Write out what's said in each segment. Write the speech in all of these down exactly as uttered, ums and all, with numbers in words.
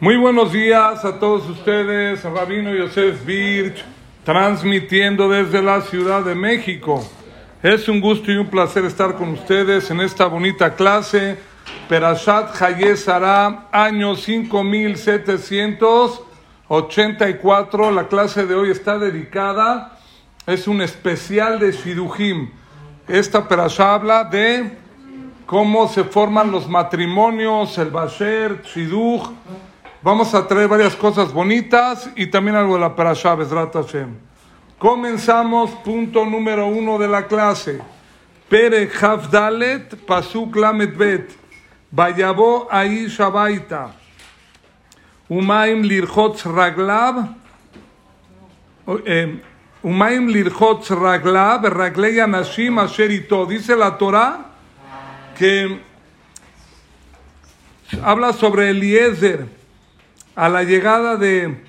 Muy buenos días a todos ustedes, Rabino Yosef Birch, transmitiendo desde la Ciudad de México. Es un gusto y un placer estar con ustedes en esta bonita clase, Perashat Jaye Sara, año cinco mil setecientos ochenta y cuatro. La clase de hoy está dedicada, es un especial de Shidujim. Esta Perashá habla de cómo se forman los matrimonios, el Basher, Shiduj. Vamos a traer varias cosas bonitas y también algo de la Perashá, Bezrat Hashem. Comenzamos punto número uno de la clase. Pere Havdalet, Pasuk Lamed Bet. Vayabó Aish Abaita. Umaim Lirchotz Raglab. Umaim Lirchotz Raglab, Raglei Anashim Asher Ito. Dice la Torah que habla sobre Eliezer. A la llegada de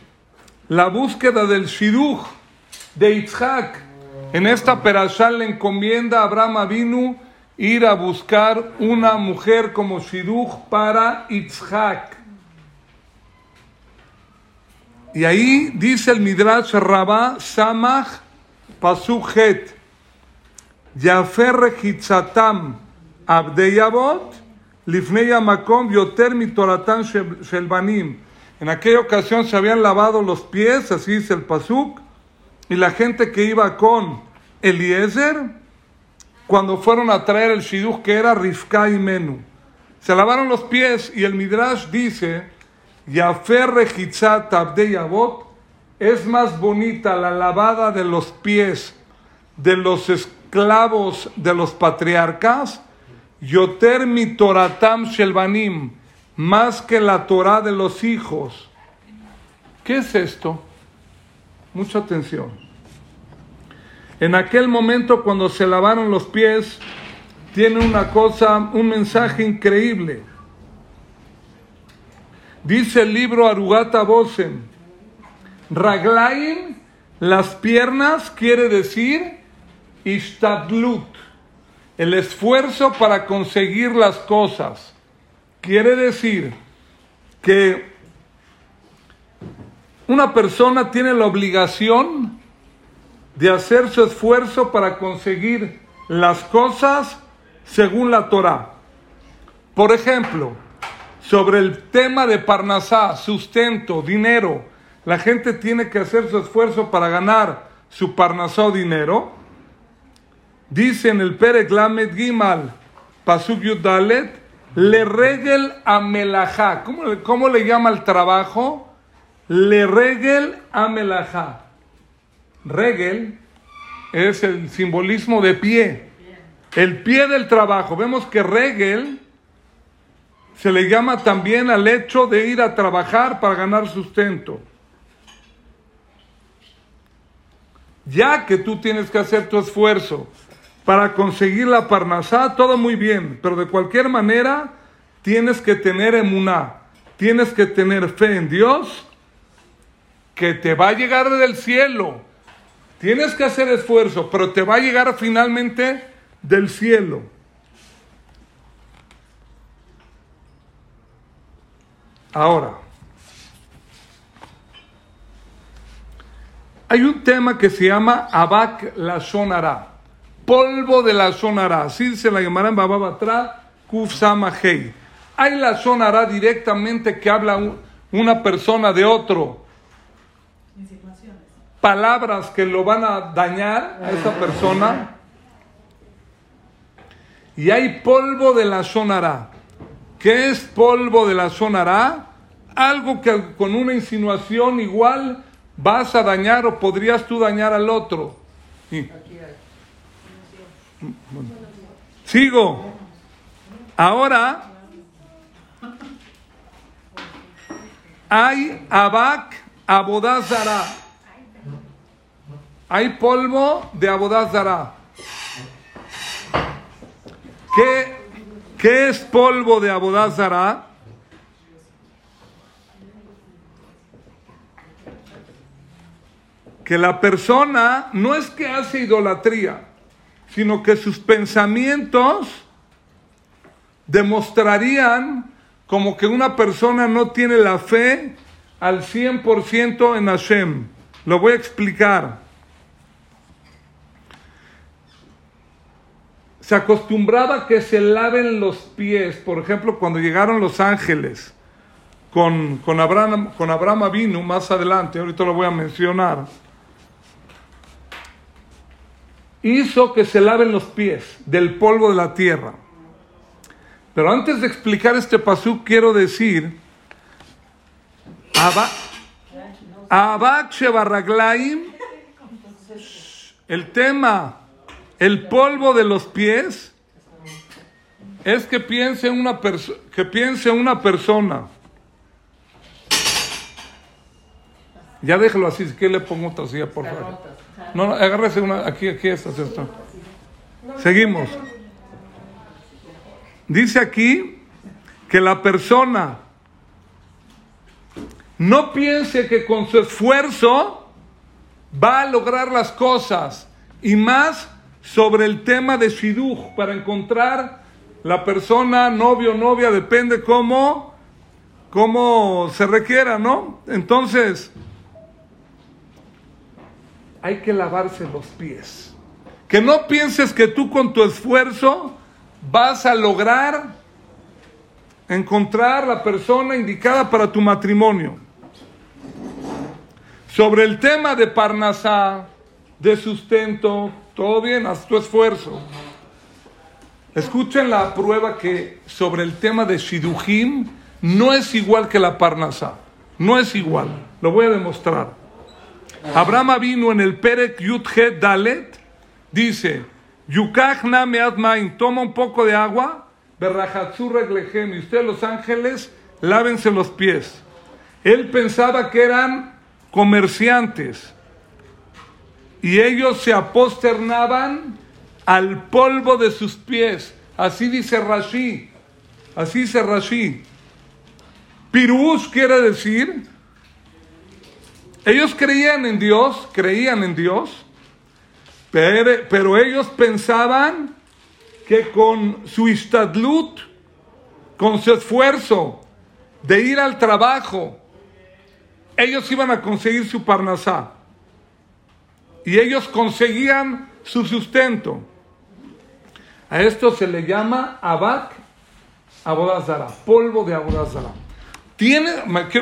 la búsqueda del Shiduj de Itzhak. En esta Perashá le encomienda a Abraham Avinu ir a buscar una mujer como Shiduj para Itzhak. Y ahí dice el Midrash Rabbah, Samach Pasujet, Yafer Hitzatam Abdeyavot, Lifneya Makom Yoter Mitoratan Shelbanim. En aquella ocasión se habían lavado los pies, así dice el pasuk, y la gente que iba con Eliezer, cuando fueron a traer el shiduj que era Rifka y Menú, se lavaron los pies, y el Midrash dice, Yafer Rejitzat Abdei Avot, es más bonita la lavada de los pies de los esclavos de los patriarcas, Yoter Mitoratam Shelbanim, más que la Torá de los hijos. ¿Qué es esto? Mucha atención. En aquel momento cuando se lavaron los pies, tiene una cosa, un mensaje increíble. Dice el libro Arugata Bosen, Raglaim, las piernas, quiere decir Ishtadlut, el esfuerzo para conseguir las cosas. Quiere decir que una persona tiene la obligación de hacer su esfuerzo para conseguir las cosas según la Torá. Por ejemplo, sobre el tema de Parnasá, sustento, dinero, la gente tiene que hacer su esfuerzo para ganar su Parnasá o dinero. Dice en el Pere Glamed Gimal, Pasuk Yudalet, Le regel a melajá. ¿Cómo, ¿Cómo le llama el trabajo? Le regel a melajá. Regel es el simbolismo de pie. El pie del trabajo. Vemos que regel se le llama también al hecho de ir a trabajar para ganar sustento. Ya que tú tienes que hacer tu esfuerzo para conseguir la parnasá, todo muy bien, pero de cualquier manera tienes que tener emuná, tienes que tener fe en Dios, que te va a llegar del cielo. Tienes que hacer esfuerzo, pero te va a llegar finalmente del cielo. Ahora, hay un tema que se llama Abak Lashon Hará. Polvo de la sonará, así se la llamarán Bava Batra, Kuf Sama Hei. Hay la sonará directamente que habla un, una persona de otro. Palabras que lo van a dañar a esa persona. Y hay polvo de la sonará. ¿Qué es polvo de la sonará? Algo que con una insinuación igual vas a dañar o podrías tú dañar al otro. Sí. Bueno. Sigo. Ahora hay Abak Avodah Zará. Hay polvo de Avodah Zará. ¿Qué, ¿Qué es polvo de Avodah Zará? Que la persona no es que hace idolatría, sino que sus pensamientos demostrarían como que una persona no tiene la fe al cien por ciento en Hashem. Lo voy a explicar. Se acostumbraba que se laven los pies. Por ejemplo, cuando llegaron los ángeles con, con, Abraham, con Abraham Avinu, más adelante, ahorita lo voy a mencionar, hizo que se laven los pies del polvo de la tierra. Pero antes de explicar este pasuk, quiero decir, Abak Shebaraglaim, el tema, el polvo de los pies, es que piense una, perso- que piense una persona. Ya déjalo así, si quiere le pongo otra silla, por favor. No, no, agárrese una, aquí, aquí esta, esta. Seguimos. Dice aquí que la persona no piense que con su esfuerzo va a lograr las cosas, y más sobre el tema de shiduj, para encontrar la persona, novio o novia, depende cómo, cómo se requiera, ¿no? Entonces, hay que lavarse los pies. Que no pienses que tú con tu esfuerzo vas a lograr encontrar la persona indicada para tu matrimonio. Sobre el tema de parnasá, de sustento, todo bien, haz tu esfuerzo. Escuchen la prueba que sobre el tema de shidujim no es igual que la parnasá. No es igual. Lo voy a demostrar. Abraham Avinu en el Perek Yudhet Dalet dice: Yukach na meat maim, toma un poco de agua, berrajatzu reglejem, y ustedes los ángeles lávense los pies. Él pensaba que eran comerciantes y ellos se aposternaban al polvo de sus pies. Así dice Rashi, así dice Rashi. Pirush quiere decir, ellos creían en Dios, creían en Dios, pero, pero ellos pensaban que con su istadlut, con su esfuerzo de ir al trabajo, ellos iban a conseguir su parnasá. Y ellos conseguían su sustento. A esto se le llama Abak Avodah Zará, polvo de Avodah Zará. Tiene,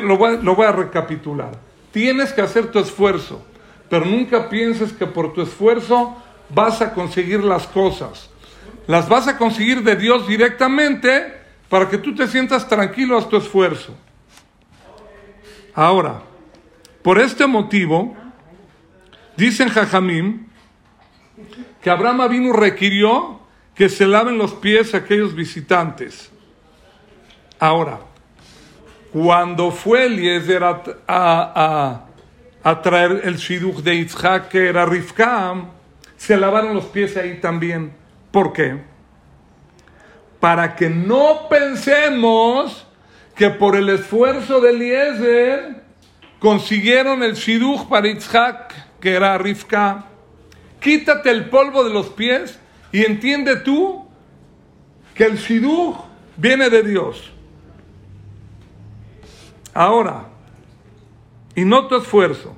lo, voy, lo voy a recapitular. Tienes que hacer tu esfuerzo, pero nunca pienses que por tu esfuerzo vas a conseguir las cosas. Las vas a conseguir de Dios directamente para que tú te sientas tranquilo, haz tu esfuerzo. Ahora, por este motivo, dicen Jajamim que Abraham Avinu requirió que se laven los pies a aquellos visitantes. Ahora, cuando fue Eliezer a, a, a, a traer el shiduj de Itzhak, que era Rifka, se lavaron los pies ahí también. ¿Por qué? Para que no pensemos que por el esfuerzo de Eliezer consiguieron el shiduj para Itzhak, que era Rifka. Quítate el polvo de los pies y entiende tú que el shiduj viene de Dios. Ahora, y no tu esfuerzo.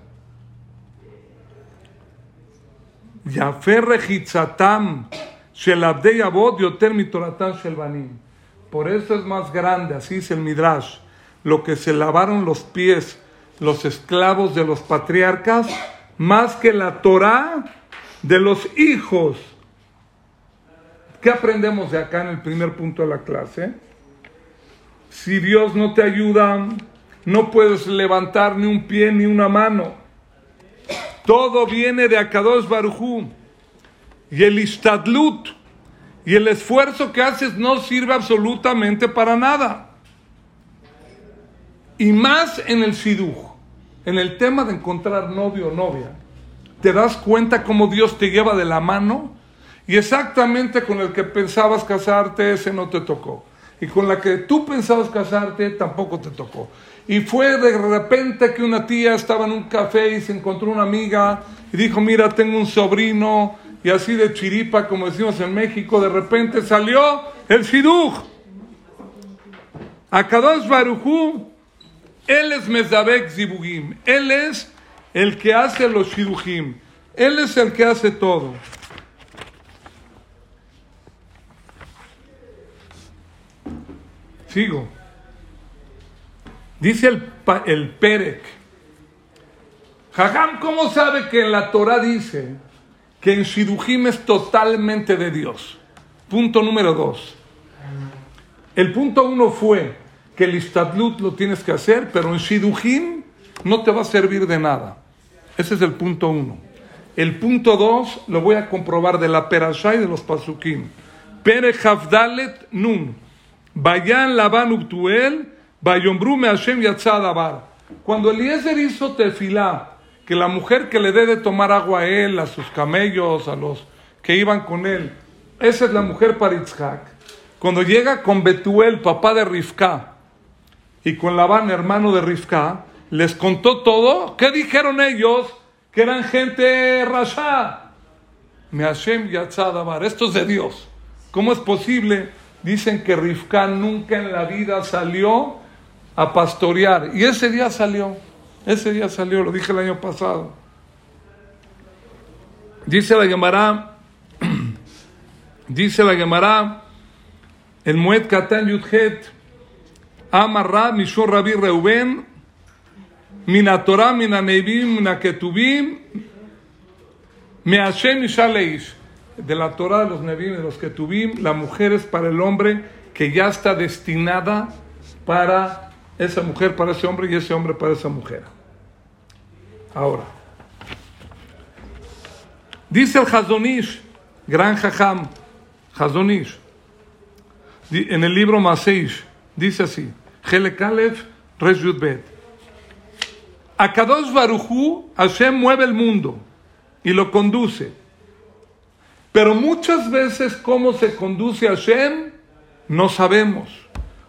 Por eso es más grande, así es el Midrash, lo que se lavaron los pies los esclavos de los patriarcas, más que la Torá de los hijos. ¿Qué aprendemos de acá en el primer punto de la clase? Si Dios no te ayuda, no puedes levantar ni un pie ni una mano. Todo viene de Akadosh Baruj Hu. Y el istadlut y el esfuerzo que haces no sirve absolutamente para nada. Y más en el shiduj, en el tema de encontrar novio o novia. Te das cuenta cómo Dios te lleva de la mano y exactamente con el que pensabas casarte, ese no te tocó. Y con la que tú pensabas casarte, tampoco te tocó. Y fue de repente que una tía estaba en un café y se encontró una amiga y dijo, mira, tengo un sobrino, y así de chiripa, como decimos en México, de repente salió el shiduj. Akadosh Baruj Hu, él es Mezabek Zibugim, él es el que hace los shidujim, él es el que hace todo. Sigo. Dice el, el Perec. Jajam, ¿cómo sabe que en la Torah dice que en shidujim es totalmente de Dios? Punto número dos. El punto uno fue que el istadlut lo tienes que hacer, pero en shidujim no te va a servir de nada. Ese es el punto uno. El punto dos lo voy a comprobar de la Perashá y de los Pasukim. Pere Javdalet Nun. Vayan Labán Ubtuel, Vayombru me Hashem Yatzad Abar. Cuando Eliezer hizo tefilá, que la mujer que le dé de tomar agua a él, a sus camellos, a los que iban con él, esa es la mujer para Itzhak. Cuando llega con Betuel, papá de Rifka, y con Labán, hermano de Rifka, les contó todo. ¿Qué dijeron ellos? Que eran gente rasha. Me Hashem Yatzad Abar. Esto es de Dios. ¿Cómo es posible? Dicen que Rifka nunca en la vida salió a pastorear. Y ese día salió. Ese día salió, lo dije el año pasado. Dice la Gemara, dice la Gemara, el Moed Katan Yudhet, Amarra, Mishor Rabbi Reuben, Minatorá, Minanevim, Minaketubim, Meashem Ishaleish. De la Torah de los Nebim, de los Ketubim, la mujer es para el hombre que ya está destinada para esa mujer, para ese hombre, y ese hombre para esa mujer. Ahora, dice el Hazon Ish, gran Jajam, Hazon Ish, en el libro Maseish, dice así, Helekalef Reshudbet, Akadosh Baruj Hu, Hashem mueve el mundo y lo conduce. Pero muchas veces cómo se conduce a Hashem, no sabemos.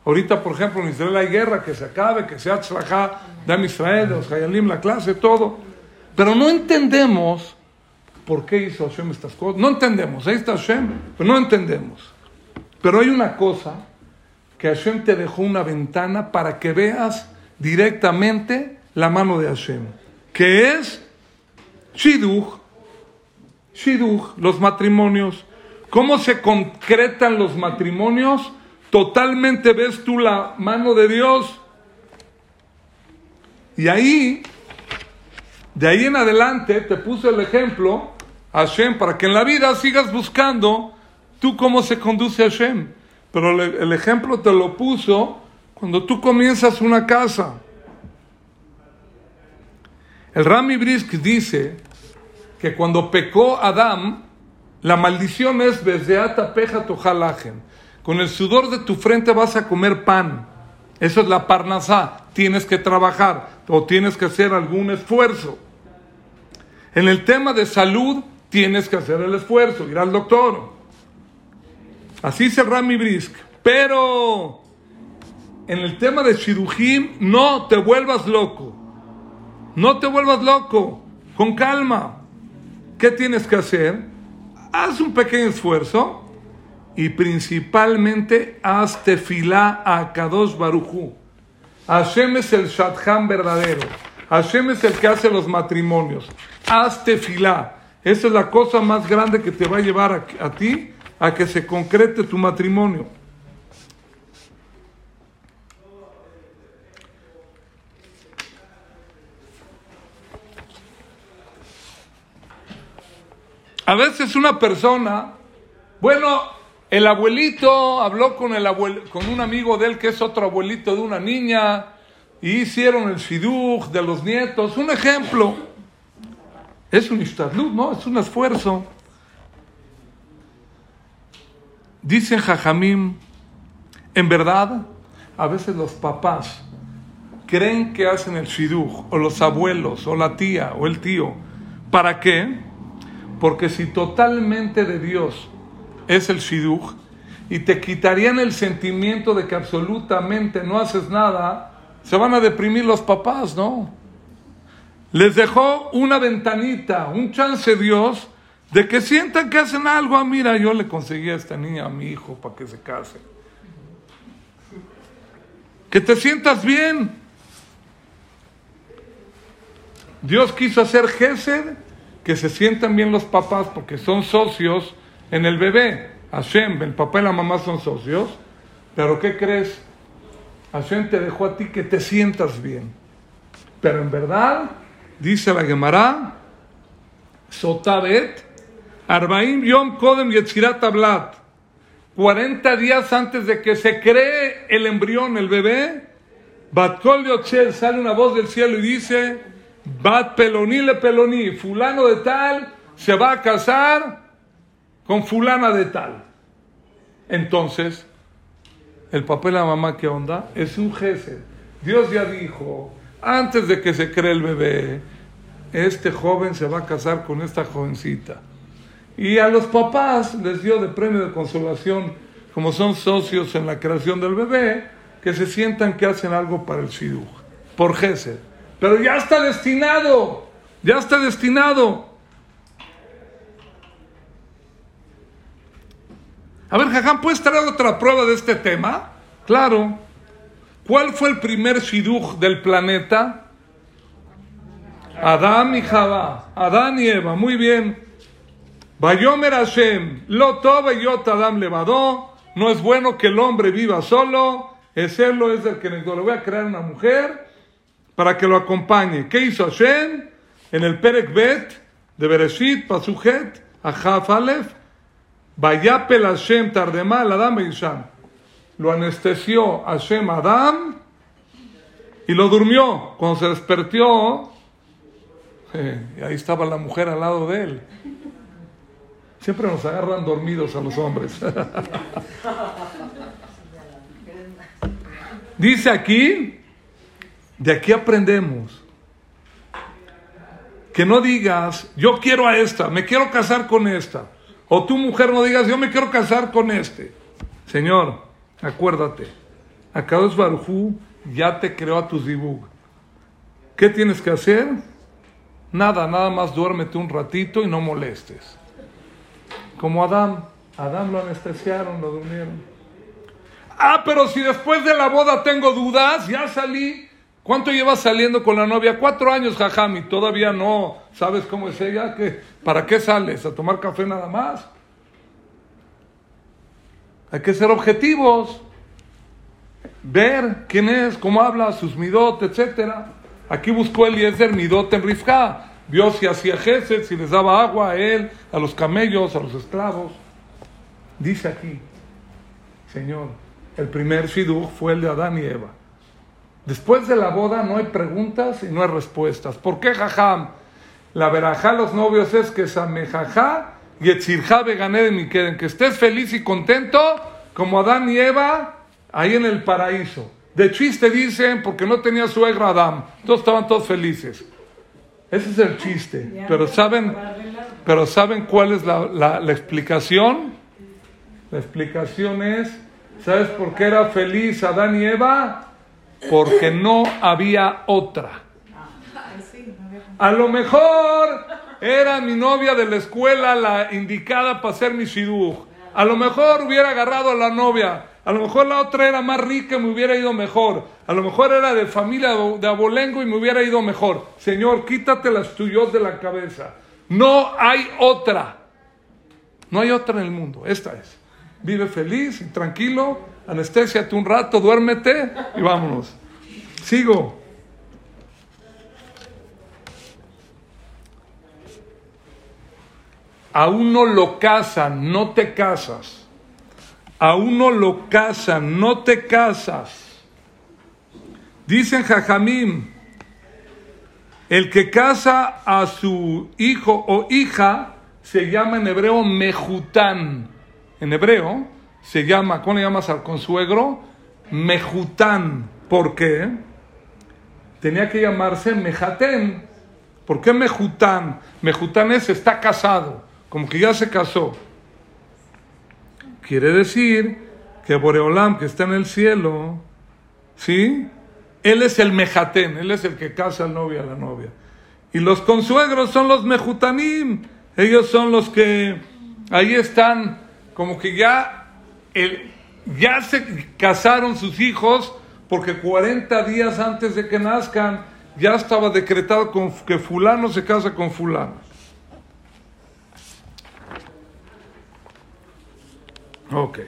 Ahorita, por ejemplo, en Israel hay guerra, que se acabe, que sea Tzlajá, Dam Israel, los Hayalim, la clase, todo. Pero no entendemos por qué hizo Hashem estas cosas. No entendemos, ahí está Hashem, pero no entendemos. Pero hay una cosa, que Hashem te dejó una ventana para que veas directamente la mano de Hashem, que es Shiduj. Shiduj, los matrimonios. ¿Cómo se concretan los matrimonios? Totalmente ves tú la mano de Dios. Y ahí, de ahí en adelante, te puse el ejemplo, Hashem, para que en la vida sigas buscando tú cómo se conduce Hashem. Pero le, el ejemplo te lo puso cuando tú comienzas una casa. El Rami Brisk dice que cuando pecó Adán, la maldición es Bezeata Peja Tojalajen. Con el sudor de tu frente vas a comer pan. Eso es la parnasá. Tienes que trabajar o tienes que hacer algún esfuerzo. En el tema de salud, tienes que hacer el esfuerzo, ir al doctor. Así dice Rami Brisk. Pero en el tema de shidujim, no te vuelvas loco. No te vuelvas loco. Con calma. ¿Qué tienes que hacer? Haz un pequeño esfuerzo y principalmente haz tefilá a Kadosh Baruj Hu. Hashem es el Shadchan verdadero. Hashem es el que hace los matrimonios. Haz tefilá. Esa es la cosa más grande que te va a llevar a, a ti a que se concrete tu matrimonio. A veces una persona, bueno, el abuelito habló con, el abuel, con un amigo de él que es otro abuelito de una niña y hicieron el shiduj de los nietos. Un ejemplo. Es un istadlut, ¿no? Es un esfuerzo. Dicen Jajamim, en verdad, a veces los papás creen que hacen el shiduj, o los abuelos, o la tía, o el tío. ¿Para qué? Porque si totalmente de Dios es el shiduj y te quitarían el sentimiento de que absolutamente no haces nada, se van a deprimir los papás, ¿no? Les dejó una ventanita, un chance Dios de que sientan que hacen algo. Ah, mira, yo le conseguí a esta niña, a mi hijo, para que se case. que te sientas bien. Dios quiso hacer Gesed, que se sientan bien los papás, porque son socios en el bebé. Hashem, el papá y la mamá son socios, pero ¿qué crees? Hashem te dejó a ti que te sientas bien. Pero en verdad, dice la Gemara, Sotavet, Arbaim Yom Kodem Yetzirat Hablat, cuarenta días antes de que se cree el embrión, el bebé, Batkol Yochel, sale una voz del cielo y dice, Bat Peloní le Peloní, fulano de tal se va a casar con fulana de tal. Entonces, el papá y la mamá, ¿qué onda? Es un Gesed. Dios ya dijo, antes de que se cree el bebé, este joven se va a casar con esta jovencita. Y a los papás les dio de premio de consolación, como son socios en la creación del bebé, que se sientan que hacen algo para el Shiduj, por Gesed. Pero ya está destinado, ya está destinado. A ver, Jajam, ¿puedes traer otra prueba de este tema? Claro. ¿Cuál fue el primer Shiduj del planeta? Adán y Javá, Adán y Eva, muy bien. Vayomer Hashem, lo tobe yot Adam levadó, no es bueno que el hombre viva solo, es él lo es el que le voy a crear una mujer para que lo acompañe. ¿Qué hizo Hashem? En el Perek Bet de Bereshit, Pasujet, Ajaf Alef, Vayapel Hashem tardemá al Adam Beisham. Lo anestesió Hashem Adam y lo durmió. Cuando se despertó, eh, ahí estaba la mujer al lado de él. Siempre nos agarran dormidos a los hombres. Dice aquí, de aquí aprendemos, que no digas, yo quiero a esta, me quiero casar con esta. O tu mujer no digas, yo me quiero casar con este. Señor, acuérdate, Akadosh Baruj Hu ya te creó a tus dibug. ¿Qué tienes que hacer? Nada, nada más duérmete un ratito y no molestes. Como Adán, Adán lo anestesiaron, lo durmieron. Ah, pero si después de la boda tengo dudas, ya salí. ¿Cuánto llevas saliendo con la novia? Cuatro años, jajami, todavía no. ¿Sabes cómo es ella? ¿Qué? ¿Para qué sales? ¿A tomar café nada más? Hay que ser objetivos. Ver quién es, cómo habla, sus midot, etcétera. Aquí buscó Eliezer midot en Rifka. Vio si hacía Gesed, si les daba agua a él, a los camellos, a los esclavos. Dice aquí, Señor, el primer Shiduj fue el de Adán y Eva. Después de la boda no hay preguntas y no hay respuestas. ¿Por qué, jajam? La verajá a los novios es que samejajá y etzirjá vegané ni queden. Que estés feliz y contento como Adán y Eva ahí en el paraíso. De chiste dicen porque no tenía suegra Adán. Entonces estaban todos felices. Ese es el chiste, pero ¿saben, pero ¿saben cuál es la, la, la explicación? La explicación es, ¿sabes por qué era feliz Adán y Eva? Porque no había otra. A lo mejor era mi novia de la escuela la indicada para ser mi shiduj. A lo mejor hubiera agarrado a la novia. A lo mejor la otra era más rica y me hubiera ido mejor. A lo mejor era de familia de abolengo y me hubiera ido mejor. Señor, quítate las tuyos de la cabeza. No hay otra. No hay otra en el mundo. Esta es. Vive feliz y tranquilo. Anestésiate un rato, duérmete y vámonos. Sigo. A uno lo casan, no te casas. A uno lo casan, no te casas. Dicen Jajamim, el que casa a su hijo o hija se llama en hebreo mejután. En hebreo se llama, ¿cómo le llamas al consuegro? Mejután. ¿Por qué? Tenía que llamarse mejatén. ¿Por qué mejután? Mejután es está casado, como que ya se casó. Quiere decir que Boreolam, que está en el cielo, ¿sí? Él es el mejatén, él es el que casa al novio y a la novia. Y los consuegros son los mejutanim, ellos son los que ahí están, como que ya, el, ya se casaron sus hijos porque cuarenta días antes de que nazcan ya estaba decretado con, que fulano se casa con fulano. Ok.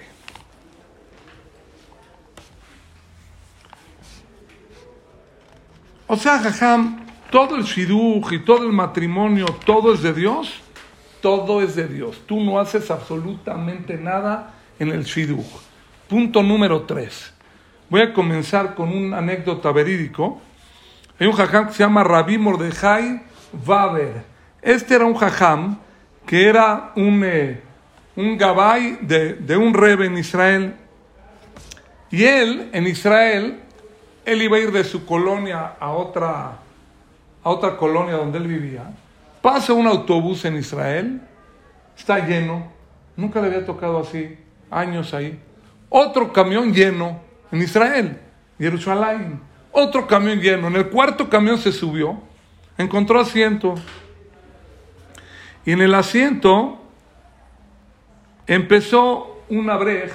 O sea, jajam, todo el shiduj y todo el matrimonio, todo es de Dios. Todo es de Dios. Tú no haces absolutamente nada en el shiduj. Punto número tres. Voy a comenzar con una anécdota verídico. Hay un jajam que se llama Rabbi Mordejai Vaver. Este era un jajam que era un, eh, un gabay de, de un rebe en Israel. Y él, en Israel, él iba a ir de su colonia a otra, a otra colonia donde él vivía. Pasa un autobús en Israel, está lleno. Nunca le había tocado así, años ahí. Otro camión lleno en Israel, Jerusalén. Otro camión lleno. En el cuarto camión se subió. Encontró asiento. Y en el asiento empezó un abrej,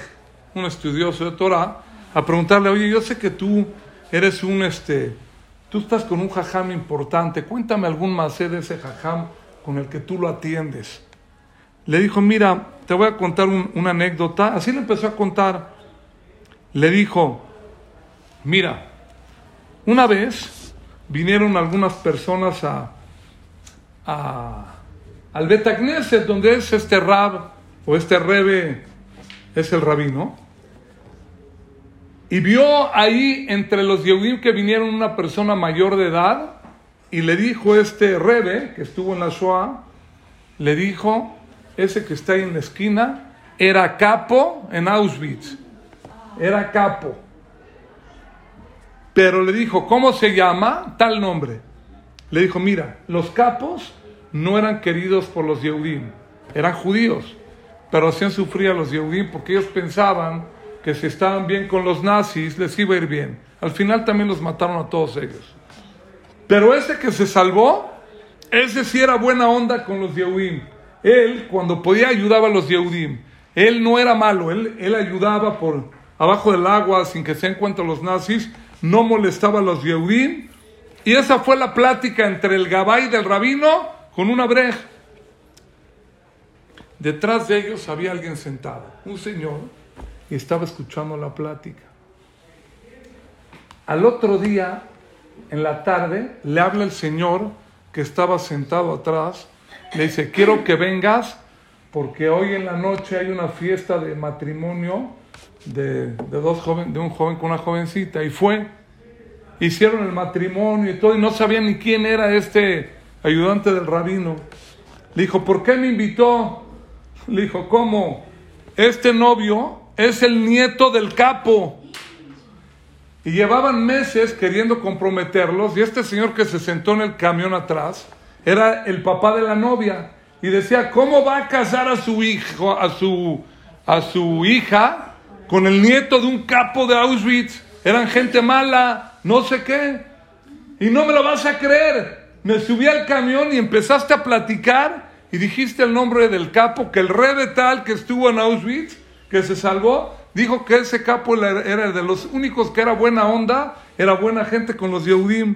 un estudioso de Torah, a preguntarle: oye, yo sé que tú eres un, este, tú estás con un jajam importante. Cuéntame algún masé de ese jajam con el que tú lo atiendes. Le dijo: mira, te voy a contar un, una anécdota. Así le empezó a contar. Le dijo: mira, una vez vinieron algunas personas a, a, al Betagneset, donde es este rab, o este rebe, es el rabino, y vio ahí entre los yehudim que vinieron una persona mayor de edad, y le dijo este rebe, que estuvo en la Shoah, le dijo: ese que está ahí en la esquina era capo en Auschwitz, era capo. Pero le dijo: ¿cómo se llama? Tal nombre. Le dijo: mira, los capos no eran queridos por los yehudim, eran judíos, pero hacían sufrir a los yehudim porque ellos pensaban que si estaban bien con los nazis les iba a ir bien. Al final también los mataron a todos ellos. Pero ese que se salvó, ese sí era buena onda con los yehudim. Él, cuando podía, ayudaba a los yehudim. Él no era malo, él, él ayudaba por abajo del agua sin que se den cuenta los nazis. No molestaba a los yehudim. Y esa fue la plática entre el gabay del rabino con un abrej. Detrás de ellos había alguien sentado, un señor, y estaba escuchando la plática. Al otro día, en la tarde, le habla el señor que estaba sentado atrás. Le dice: quiero que vengas porque hoy en la noche hay una fiesta de matrimonio De, de, dos joven, de un joven con una jovencita. Y fue, hicieron el matrimonio y todo, y no sabía ni quién era este ayudante del rabino. Le dijo: ¿por qué me invitó? Le dijo: ¿cómo? Este novio es el nieto del capo, y llevaban meses queriendo comprometerlos. Y este señor que se sentó en el camión atrás era el papá de la novia, y decía: ¿cómo va a casar a su hijo, a su, a su hija con el nieto de un capo de Auschwitz? Eran gente mala, no sé qué. Y no me lo vas a creer. Me subí al camión y empezaste a platicar y dijiste el nombre del capo, que el rebe tal que estuvo en Auschwitz, que se salvó, dijo que ese capo era de los únicos que era buena onda, era buena gente con los yehudim.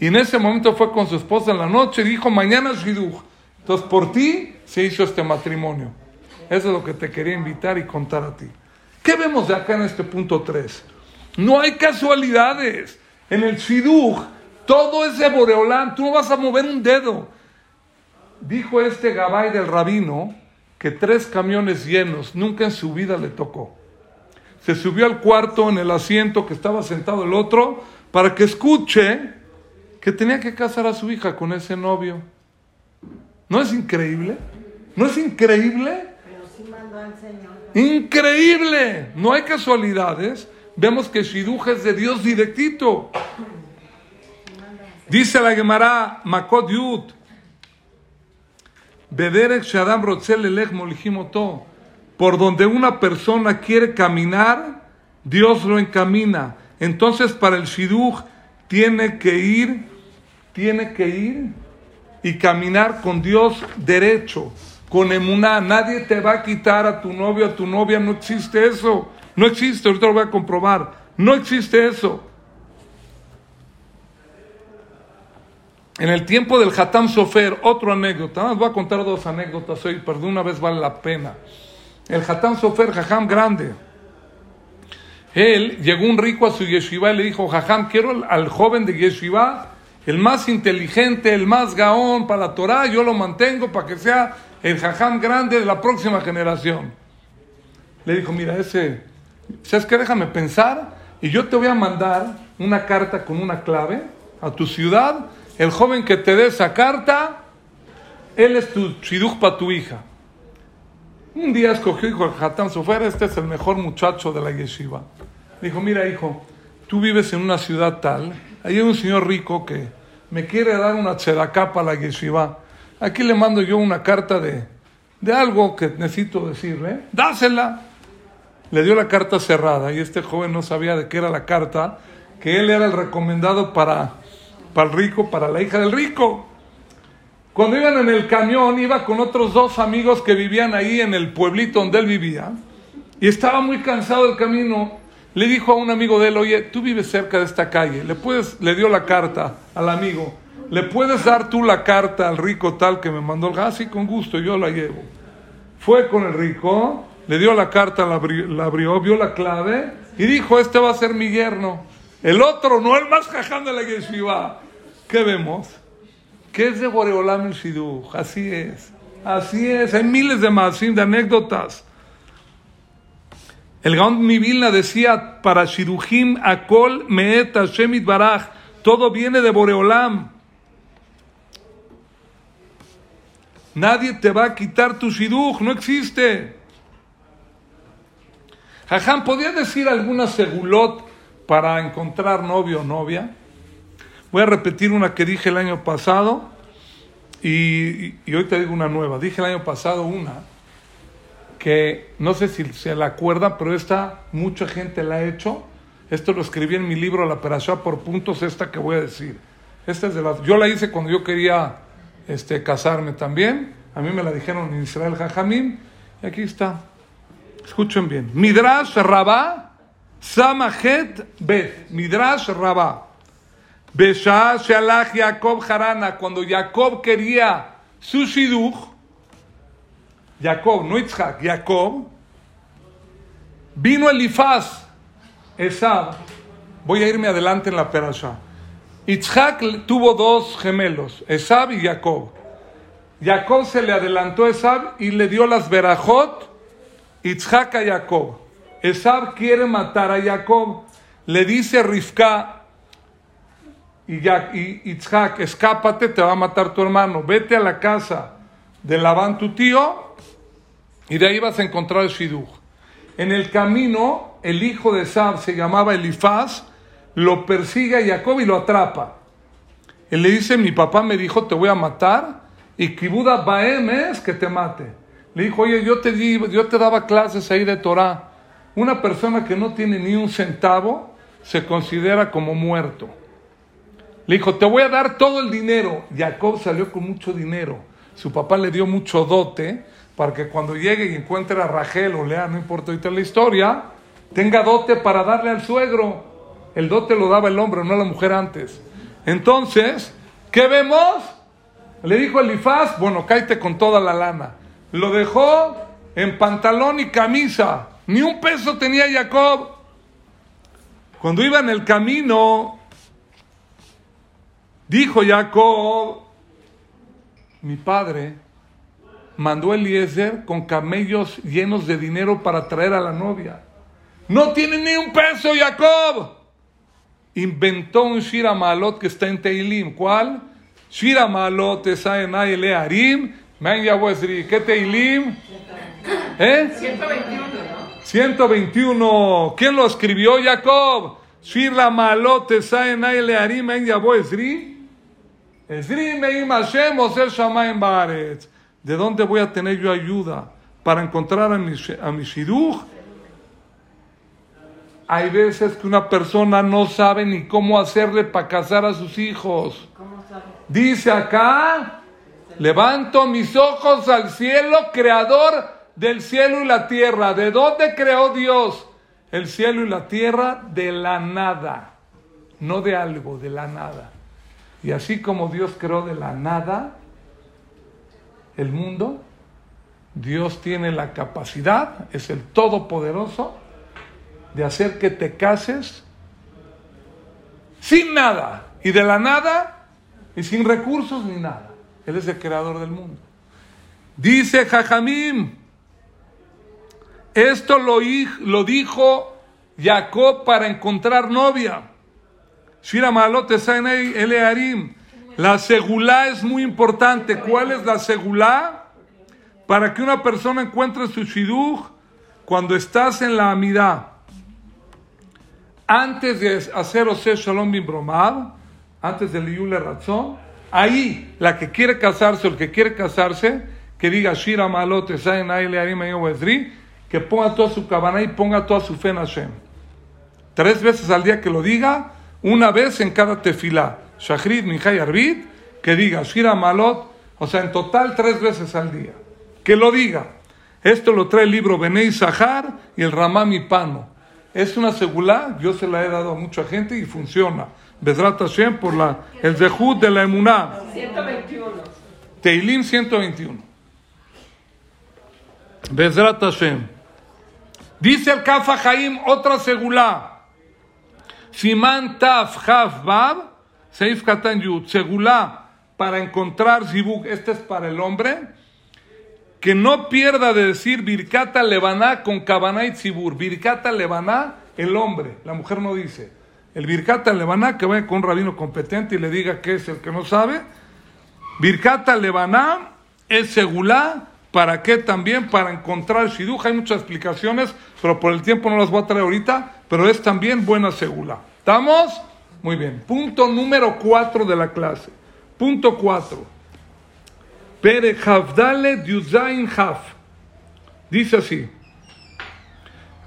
Y en ese momento fue con su esposa en la noche y dijo: mañana es shiduj. Entonces por ti se hizo este matrimonio. Eso es lo que te quería invitar y contar a ti. ¿Qué vemos de acá en este punto tres? No hay casualidades. En el shiduj todo es de Boreolán. Tú no vas a mover un dedo. Dijo este gabay del rabino que tres camiones llenos nunca en su vida le tocó. Se subió al cuarto en el asiento que estaba sentado el otro para que escuche que tenía que casar a su hija con ese novio. ¿No es increíble? ¿No es increíble? Pero sí mandó al Señor. Increíble, no hay casualidades. Vemos que shiduj es de Dios directito. Dice la Gemara, Makot Yud, Bederek Shadam Rotzel Elech Molijimoto, por donde una persona quiere caminar, Dios lo encamina. Entonces para el shiduj tiene que ir, tiene que ir y caminar con Dios derecho. Con emuná, nadie te va a quitar a tu novio, a tu novia, no existe eso, no existe, ahorita lo voy a comprobar. No existe eso. En el tiempo del Hatam Sofer, otra anécdota. Voy a contar dos anécdotas hoy, pero de una vez vale la pena. El Hatam Sofer, jajam grande. Él, llegó un rico a su yeshiva y le dijo, jajam, quiero al, al joven de yeshiva, el más inteligente, el más gaón para la Torah, yo lo mantengo para que sea el jajam grande de la próxima generación. Le dijo, mira, ese, ¿sabes qué? Déjame pensar y yo te voy a mandar una carta con una clave a tu ciudad. El joven que te dé esa carta, él es tu shidduch para tu hija. Un día escogió, hijo, el Hatam Sofer, este es el mejor muchacho de la yeshiva. Dijo, mira, hijo, tú vives en una ciudad tal, ahí hay un señor rico que me quiere dar una tzedaká para la yeshiva. Aquí le mando yo una carta de, de algo que necesito decirle, dásela. Le dio la carta cerrada y este joven no sabía de qué era la carta, que él era el recomendado para... para el rico, para la hija del rico. Cuando iban en el camión, iba con otros dos amigos que vivían ahí en el pueblito donde él vivía, y estaba muy cansado del camino. Le dijo a un amigo de él, oye, tú vives cerca de esta calle, le puedes, le dio la carta al amigo, le puedes dar tú la carta al rico tal que me mandó el gas, y con gusto, yo la llevo. Fue con el rico, le dio la carta, la abrió, la abrió, vio la clave, y dijo, este va a ser mi yerno. El otro, no el más jajam de la yeshiva. ¿Qué vemos? ¿Qué es de Boreolam el shidduch? Así es. Así es. Hay miles de masim, de anécdotas. El Gaon Mibilna decía, para shidduchim akol me'et Hashem itbaraj. Todo viene de Boreolam. Nadie te va a quitar tu shidduch. No existe. Jajam, ¿podía decir alguna segulot para encontrar novio o novia? Voy a repetir una que dije el año pasado y, y, y hoy te digo una nueva. Dije el año pasado una que no sé si se la acuerdan, pero esta mucha gente la ha hecho. Esto lo escribí en mi libro La Perashá por puntos, esta que voy a decir. Esta es de la, yo la hice cuando yo quería este, casarme también. A mí me la dijeron en Israel Jajamim. Y aquí está. Escuchen bien. Midrash Rabbah Samajet Bet, Midrash Rabbah. Beshah Shalach Jacob Harana. Cuando Jacob quería su shidduch, Jacob, no Itzhak, Jacob, vino Elifaz, Esav. Voy a irme adelante en la perasha. Itzhak tuvo dos gemelos, Esav y Jacob. Jacob se le adelantó a Esav y le dio las berajot, Itzhak a Jacob. Esav quiere matar a Jacob, le dice Rifka y, ya, y Itzhak, escápate, te va a matar tu hermano, vete a la casa de Labán tu tío y de ahí vas a encontrar el shidduch. En el camino el hijo de Esav, se llamaba Elifaz, lo persigue a Jacob y lo atrapa. Él le dice, mi papá me dijo te voy a matar y kibuda baem es que te mate. Le dijo, oye, yo te, di, yo te daba clases ahí de Torah. Una persona que no tiene ni un centavo se considera como muerto. Le dijo, te voy a dar todo el dinero. Jacob salió con mucho dinero. Su papá le dio mucho dote para que cuando llegue y encuentre a Raquel o Lea, no importa ahorita la historia, tenga dote para darle al suegro. El dote lo daba el hombre, no la mujer antes. Entonces, ¿qué vemos? Le dijo Elifaz, bueno, cállate con toda la lana. Lo dejó en pantalón y camisa. Ni un peso tenía Jacob. Cuando iba en el camino, dijo Jacob, mi padre mandó a Eliezer con camellos llenos de dinero para traer a la novia. No tiene ni un peso Jacob. Inventó un Shira Malot que está en Teilim. ¿Cuál? Shira Malot esa en Aile Harim. ¿Qué Teilim? ¿Eh? ciento veintiuno. ¿Quién lo escribió? Jacob. Shira Malot Esaen Aile Harim En Yabo Esri. Esri Meim Hashem Oser Shamaim Baaretz. ¿De dónde voy a tener yo ayuda para encontrar a mi, a mi shidduch? Hay veces que una persona no sabe ni cómo hacerle para casar a sus hijos. Dice acá, levanto mis ojos al cielo, creador del cielo y la tierra. ¿De dónde creó Dios? el cielo y la tierra de la nada, no de algo, de la nada. Y así como Dios creó de la nada el mundo, Dios tiene la capacidad, es el Todopoderoso, de hacer que te cases sin nada, y de la nada, y sin recursos ni nada. Él es el creador del mundo. Dice Jajamim, esto lo, lo dijo Jacob para encontrar novia. Shira Malot ele Harim. La segulá es muy importante. ¿Cuál es la segulá? Para que una persona encuentre su shiduj cuando estás en la amidá. Antes de hacer Oseh Shalom Bin Bromad, antes del Yule Ratzon, ahí la que quiere casarse o el que quiere casarse, que diga Shira Malot ele Harim Ayo Ezri, que ponga toda su cabana y ponga toda su fe en Hashem. Tres veces al día que lo diga, una vez en cada tefilá. Shachrit, Minjá y Arvit, que diga Shira Malot, o sea, en total tres veces al día. Que lo diga. Esto lo trae el libro Benei Sahar y el Ramá mi Pano. Es una segulá, yo se la he dado a mucha gente y funciona. Bezrat Hashem por la, el Zehut de la Emuná. ciento veintiuno. Teilim ciento veintiuno. Bezrat Hashem. Dice el Kafa Jaim, otra segulá. Simán Taf Haf Bab, Seif Katan Yud, segulá para encontrar Zibug, este es para el hombre, que no pierda de decir Birkata Levaná con Kabaná y Tzibur. Birkata Levaná, el hombre, la mujer no dice. El Birkata Levaná, que vaya con un rabino competente y le diga qué es el que no sabe. Birkata Levaná es segulá. ¿Para qué también? Para encontrar Shiduja. Hay muchas explicaciones, pero por el tiempo no las voy a traer ahorita, pero es también buena segula. ¿Estamos? Muy bien. Punto número cuatro de la clase. Punto cuatro. Pere Javdale Diuzain Haf. Dice así.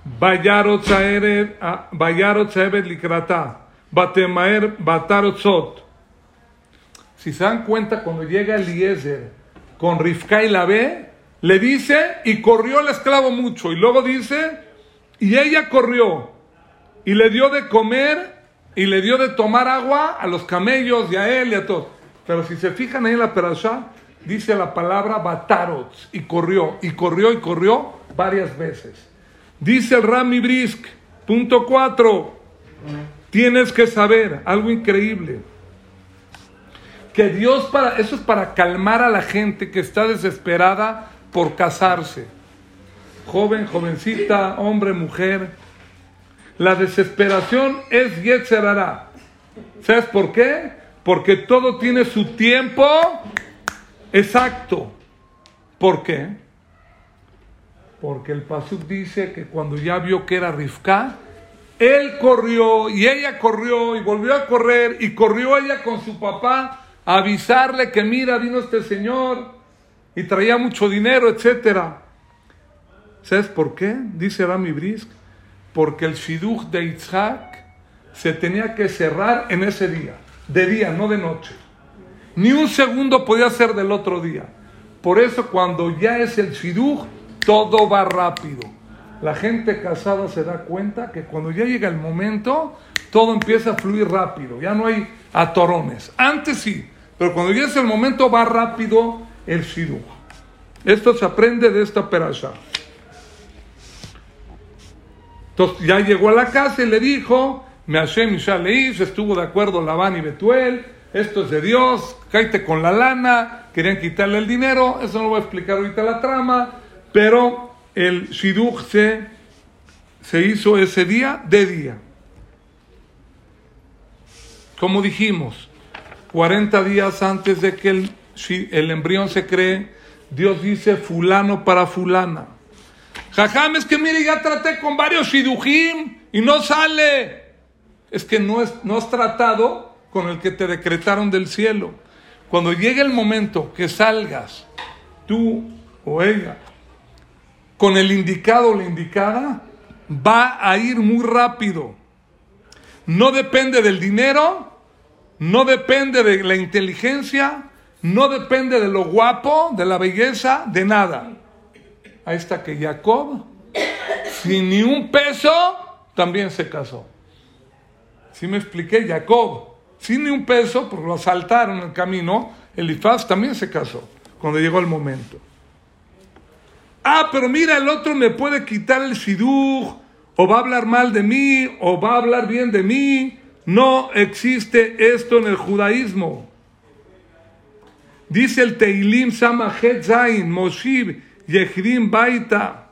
Bayarot Saebed Likrata. Batemaer Batarot Sot. Si se dan cuenta, cuando llega Eliezer con Rifka y la ve, le dice, y corrió el esclavo mucho. Y luego dice, y ella corrió, y le dio de comer, y le dio de tomar agua a los camellos, y a él, y a todos. Pero si se fijan ahí en la perashá, dice la palabra batarot, y corrió, y corrió, y corrió, varias veces. Dice el Rami Brisk, punto cuatro, tienes que saber, algo increíble, que Dios, para eso es para calmar a la gente que está desesperada por casarse, joven, jovencita, hombre, mujer. La desesperación es yetzer hará. ¿Sabes por qué? Porque todo tiene su tiempo exacto. ¿Por qué? Porque el pasuk dice que cuando ya vio que era Rifka, él corrió y ella corrió y volvió a correr y corrió ella con su papá a avisarle que mira, vino este señor y traía mucho dinero, etcétera. ¿Sabes por qué? Dice Rami Brisk, porque el shiduj de Itzhak se tenía que cerrar en ese día, de día, no de noche. Ni un segundo podía ser del otro día. Por eso cuando ya es el shiduj, todo va rápido. La gente casada se da cuenta que cuando ya llega el momento, todo empieza a fluir rápido, ya no hay atorones. Antes sí, pero cuando ya es el momento, va rápido el shiduj. Esto se aprende de esta perashá. Entonces ya llegó a la casa y le dijo, me Hashem Isha Leish, estuvo de acuerdo Labán y Betuel, esto es de Dios, cállate con la lana, querían quitarle el dinero, eso no lo voy a explicar ahorita la trama, pero el shiduj se, se hizo ese día de día. Como dijimos, cuarenta días antes de que el Si el embrión se cree, Dios dice fulano para fulana. Jajam, es que mire, ya traté con varios shidujim y no sale. Es que no, es, no has tratado con el que te decretaron del cielo. Cuando llegue el momento que salgas, tú o ella, con el indicado o la indicada, va a ir muy rápido. No depende del dinero, no depende de la inteligencia, no depende de lo guapo, de la belleza, de nada. Ahí está que Jacob, sin ni un peso, también se casó. ¿Sí me expliqué? Jacob, sin ni un peso, porque lo asaltaron en el camino, Elifaz también se casó, cuando llegó el momento. Ah, pero mira, el otro me puede quitar el sidur, o va a hablar mal de mí, o va a hablar bien de mí. No existe esto en el judaísmo. Dice el Teilim, Samahet Zain, Moshib, Yehidim Baita.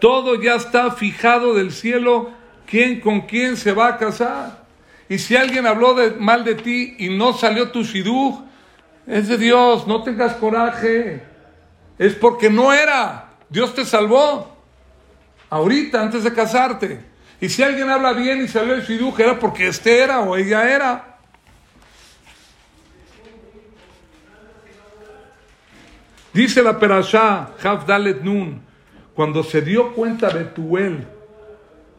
Todo ya está fijado del cielo, quién con quién se va a casar. Y si alguien habló de, mal de ti y no salió tu shiduj, es de Dios, no tengas coraje. Es porque no era, Dios te salvó, ahorita, antes de casarte. Y si alguien habla bien y salió el shiduj, era porque este era o ella era. Dice la Perashá, Hafdalet Nun, cuando se dio cuenta Betuel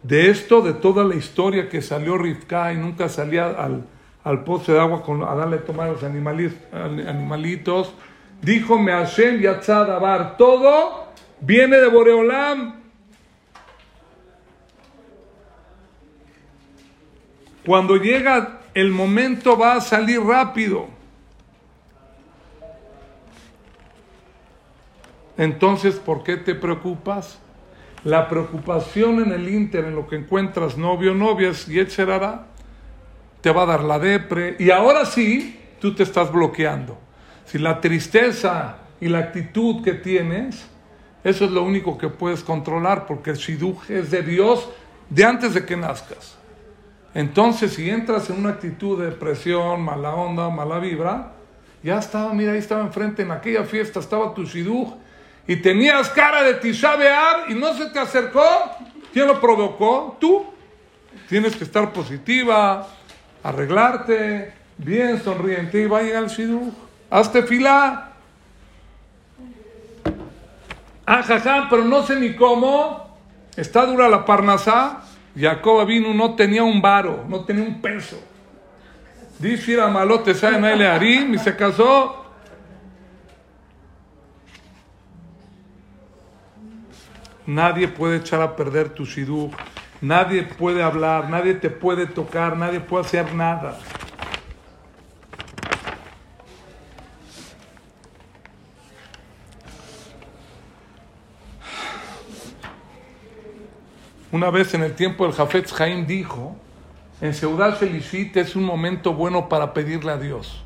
de esto, de toda la historia que salió Rifka y nunca salía al, al pozo de agua con, a darle a tomar a los animalitos, animalitos, dijo, Me Hashem Yatzad Abar, todo viene de Boreolam. Cuando llega el momento va a salir rápido. Entonces, ¿por qué te preocupas? La preocupación en el ínter, en lo que encuentras novio, novias y etcétera, te va a dar la depre. Y ahora sí, tú te estás bloqueando. Si la tristeza y la actitud que tienes, eso es lo único que puedes controlar, porque el shiduj es de Dios de antes de que nazcas. Entonces, si entras en una actitud de depresión, mala onda, mala vibra, ya estaba, mira, ahí estaba enfrente, en aquella fiesta estaba tu shiduj, y tenías cara de Tisha B'Av y no se te acercó. ¿Quién lo provocó? Tú. Tienes que estar positiva, arreglarte, bien sonriente, y va a llegar el shiduj. Hazte fila. Ajajá, pero no sé ni cómo. Está dura la parnasá. Jacob Avinu no tenía un varo, no tenía un peso. Dice Shira Malot, saben a Elearim, y se casó. Nadie puede echar a perder tu shiduj, nadie puede hablar, nadie te puede tocar, nadie puede hacer nada. Una vez en el tiempo del Jafetz Haim dijo, en Seudat Shelishit es un momento bueno para pedirle a Dios.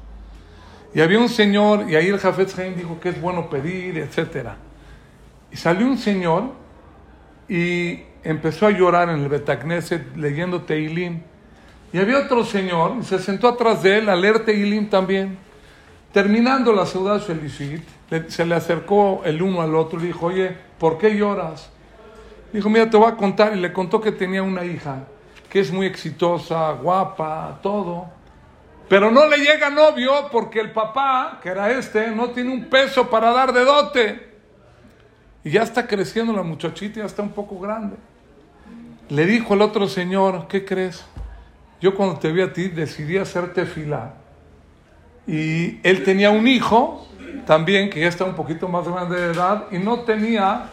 Y había un señor, y ahí el Jafetz Haim dijo que es bueno pedir, etcétera. Y salió un señor y empezó a llorar en el Betacneset leyendo Teilim. Y había otro señor, y se sentó atrás de él a leer Teilim también. Terminando la Seudat Shelishit, se le acercó el uno al otro y le dijo, oye, ¿por qué lloras? Dijo, mira, te voy a contar. Y le contó que tenía una hija, que es muy exitosa, guapa, todo. Pero no le llega novio porque el papá, que era este, no tiene un peso para dar de dote. Y ya está creciendo la muchachita, ya está un poco grande. Le dijo el otro señor, ¿qué crees? Yo cuando te vi a ti decidí hacerte fila. Y él tenía un hijo también que ya está un poquito más grande de edad y no tenía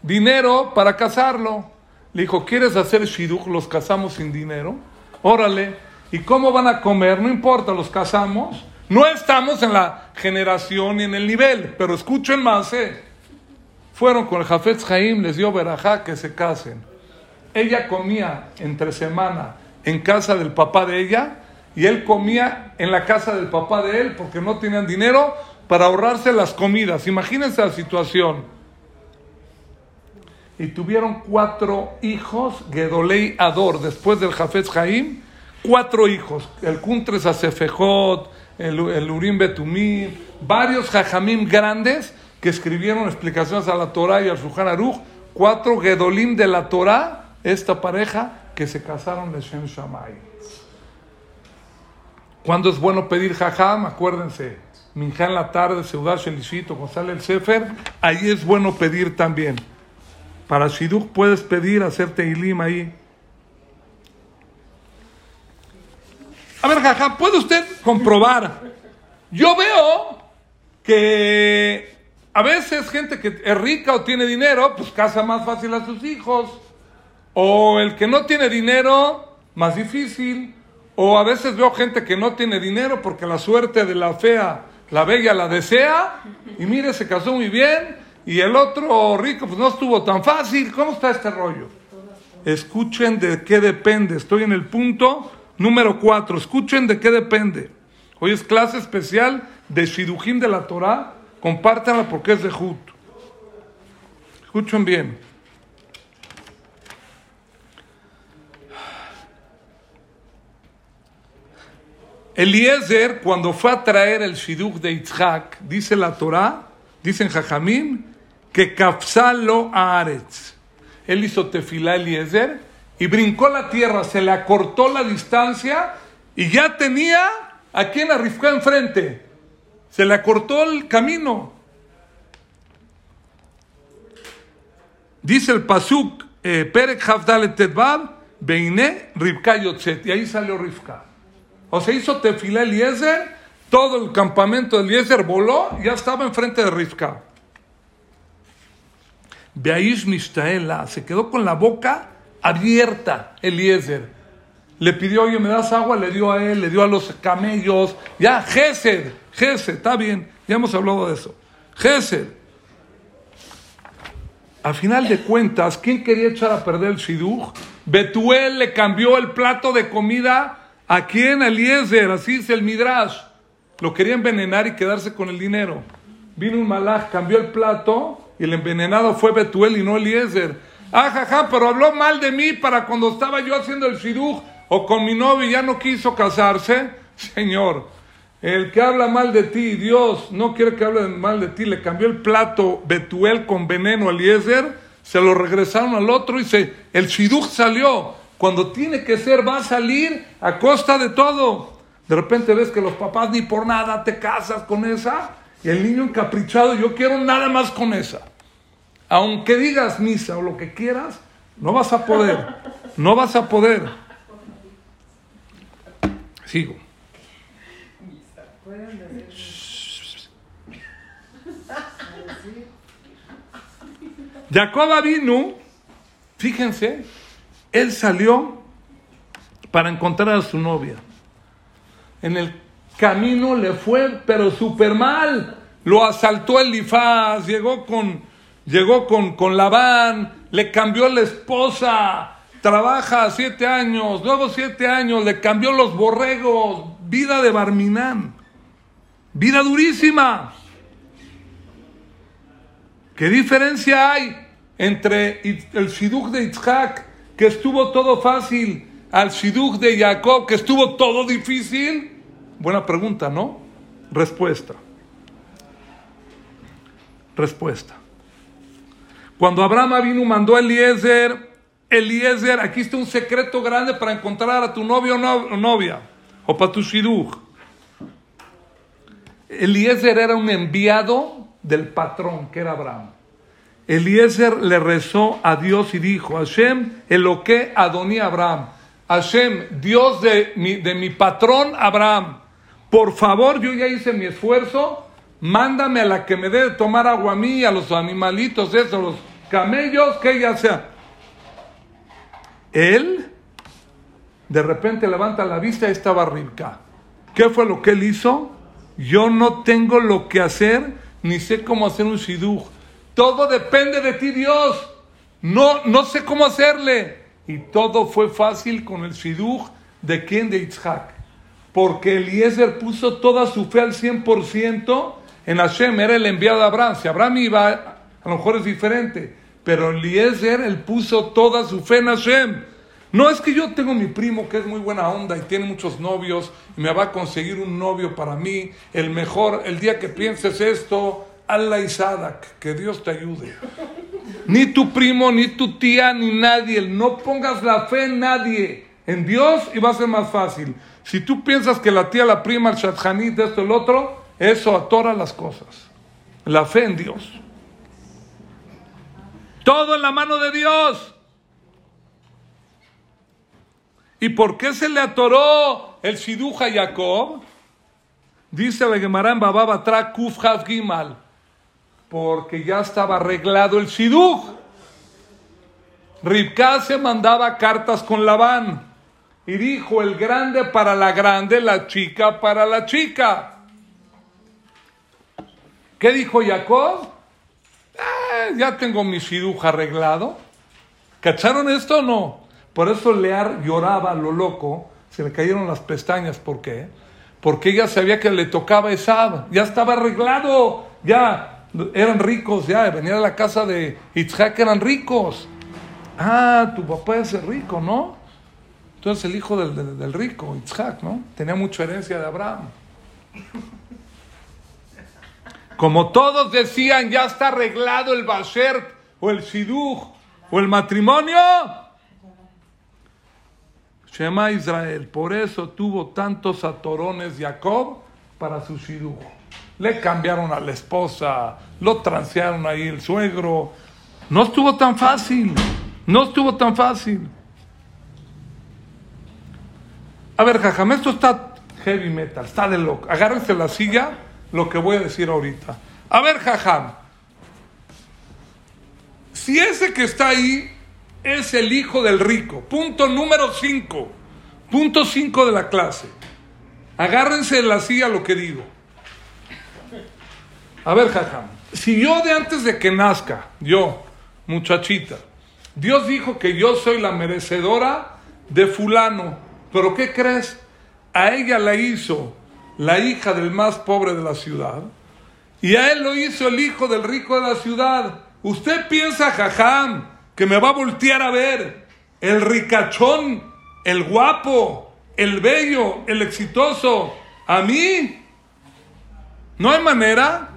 dinero para casarlo. Le dijo, ¿quieres hacer shiduj? Los casamos sin dinero. Órale. ¿Y cómo van a comer? No importa, los casamos. No estamos en la generación ni en el nivel, pero escuchen más, ¿eh? Fueron con el Jafetz Haim, les dio verajá que se casen. Ella comía entre semana en casa del papá de ella y él comía en la casa del papá de él porque no tenían dinero para ahorrarse las comidas. Imagínense la situación. Y tuvieron cuatro hijos, Gedolei Ador, después del Jafetz Haim, cuatro hijos. El Kuntres Asefejot, el, el Urim Betumim, varios jajamim grandes, que escribieron explicaciones a la Torah y al Shulchan Aruch, cuatro Gedolim de la Torah, esta pareja que se casaron de Shem Shammai. ¿Cuándo es bueno pedir jajam? Acuérdense, minjá en la tarde, Seudat Shelishit, Gonzalo el Sefer, ahí es bueno pedir también. Para shiduj puedes pedir, hacer teilim ahí. A ver, jajam, ¿puede usted comprobar? Yo veo que a veces gente que es rica o tiene dinero, pues casa más fácil a sus hijos. O el que no tiene dinero, más difícil. O a veces veo gente que no tiene dinero porque la suerte de la fea, la bella la desea. Y mire, se casó muy bien. Y el otro rico, pues no estuvo tan fácil. ¿Cómo está este rollo? Escuchen de qué depende. Estoy en el punto número cuatro. Escuchen de qué depende. Hoy es clase especial de Shidujim de la Torah. Compártanla porque es de Jud. Escuchen bien. Eliezer, cuando fue a traer el Shiduj de Itzhak, dice la Torah, dicen Jajamim, que Kafsalo Aretz. Él hizo tefilá Eliezer y brincó la tierra, se le acortó la distancia y ya tenía a quien la Rifka enfrente. Se le acortó el camino. Dice el Pasuk, eh, Perek Havdal Tetbab, Beine Rifka Yotzet. Y ahí salió Rifka. O sea, hizo tefilá Eliezer, todo el campamento de Eliezer voló y ya estaba enfrente de Rifka. Beaish Mishtaela, se quedó con la boca abierta Eliezer. Le pidió, oye, ¿me das agua? Le dio a él, le dio a los camellos. Ya, Gesed, Gesed, está bien, ya hemos hablado de eso. Gesed. Al final de cuentas, ¿quién quería echar a perder el Shiduj? Betuel le cambió el plato de comida. ¿A quién? Eliezer, así dice el Midrash. Lo quería envenenar y quedarse con el dinero. Vino un malaj, cambió el plato y el envenenado fue Betuel y no Eliezer. Ah, jaja, pero habló mal de mí para cuando estaba yo haciendo el shiduj o con mi novio y ya no quiso casarse. Señor, el que habla mal de ti, Dios no quiere que hable mal de ti. Le cambió el plato Betuel con veneno a Eliezer, se lo regresaron al otro y se, el shiduj salió. Cuando tiene que ser, va a salir a costa de todo. De repente ves que los papás ni por nada te casas con esa. Y el niño encaprichado, yo quiero nada más con esa. Aunque digas misa o lo que quieras, no vas a poder. No vas a poder. Sigo. Jacob Avinu, fíjense, él salió para encontrar a su novia. En el camino le fue, pero súper mal. Lo asaltó Elifaz, llegó con, llegó con, con Labán, le cambió la esposa, trabaja siete años, luego siete años, le cambió los borregos, vida de Barminán, vida durísima. ¿Qué diferencia hay entre el Shiduj de Itzhak, que estuvo todo fácil, al Shiduj de Jacob, que estuvo todo difícil? Buena pregunta, ¿no? Respuesta. Respuesta. Cuando Abraham Avinu mandó a Eliezer, Eliezer, aquí está un secreto grande para encontrar a tu novio o novia, o para tu Shiduj. Eliezer era un enviado del patrón, que era Abraham. Eliezer le rezó a Dios y dijo, Hashem, Eloque Adoní Abraham, Hashem, Dios de mi, de mi patrón Abraham, por favor, yo ya hice mi esfuerzo, mándame a la que me dé de tomar agua a mí, a los animalitos esos, a los camellos, que ya sea. Él, de repente levanta la vista y estaba Rivka. ¿Qué fue lo que él hizo? Yo no tengo lo que hacer, ni sé cómo hacer un shiduj. Todo depende de ti, Dios. No, no sé cómo hacerle. Y todo fue fácil con el shiduj de quien, de Itzhak. Porque Eliezer puso toda su fe al cien por ciento en Hashem. Era el enviado de Abraham. Si Abraham iba, a lo mejor es diferente. Pero Eliezer, él puso toda su fe en Hashem. No es que yo tengo mi primo que es muy buena onda y tiene muchos novios. Y me va a conseguir un novio para mí. El mejor, el día que pienses esto... Allah Itzhak, que Dios te ayude. Ni tu primo, ni tu tía, ni nadie. No pongas la fe en nadie, en Dios, y va a ser más fácil. Si tú piensas que la tía, la prima, el shadchanit, esto, el otro, eso atora las cosas. La fe en Dios. Todo en la mano de Dios. ¿Y por qué se le atoró el shiduj a Jacob? Dice la Gemara en Bava Batra, Kufhat Gimal. Porque ya estaba arreglado el shiduj. Rifka se mandaba cartas con Labán y dijo: el grande para la grande, la chica para la chica. ¿Qué dijo Jacob? Eh, ya tengo mi siduja arreglado. ¿Cacharon esto o no? Por eso Lear lloraba a lo loco, se le cayeron las pestañas. ¿Por qué? Porque ella sabía que le tocaba Esav, ya estaba arreglado, ya eran ricos, ya venían a la casa de Itzhak, eran ricos. Ah, tu papá es el rico, ¿no? Entonces el hijo del, del, del rico, Itzhak, ¿no? Tenía mucha herencia de Abraham. Como todos decían, ya está arreglado el basher, o el siduj, o el matrimonio. Shema Israel, por eso tuvo tantos atorones Jacob para su siduj. Le cambiaron a la esposa, lo transearon ahí el suegro. No estuvo tan fácil, no estuvo tan fácil. A ver, jajam, esto está heavy metal, está de loco. Agárrense la silla, lo que voy a decir ahorita. A ver, jajam, si ese que está ahí es el hijo del rico, punto número cinco, punto cinco de la clase. Agárrense la silla lo que digo. A ver, jajam, si yo de antes de que nazca, yo, muchachita, Dios dijo que yo soy la merecedora de fulano, pero ¿qué crees? A ella la hizo la hija del más pobre de la ciudad y a él lo hizo el hijo del rico de la ciudad. ¿Usted piensa, jajam, que me va a voltear a ver el ricachón, el guapo, el bello, el exitoso, a mí? ¿No hay manera?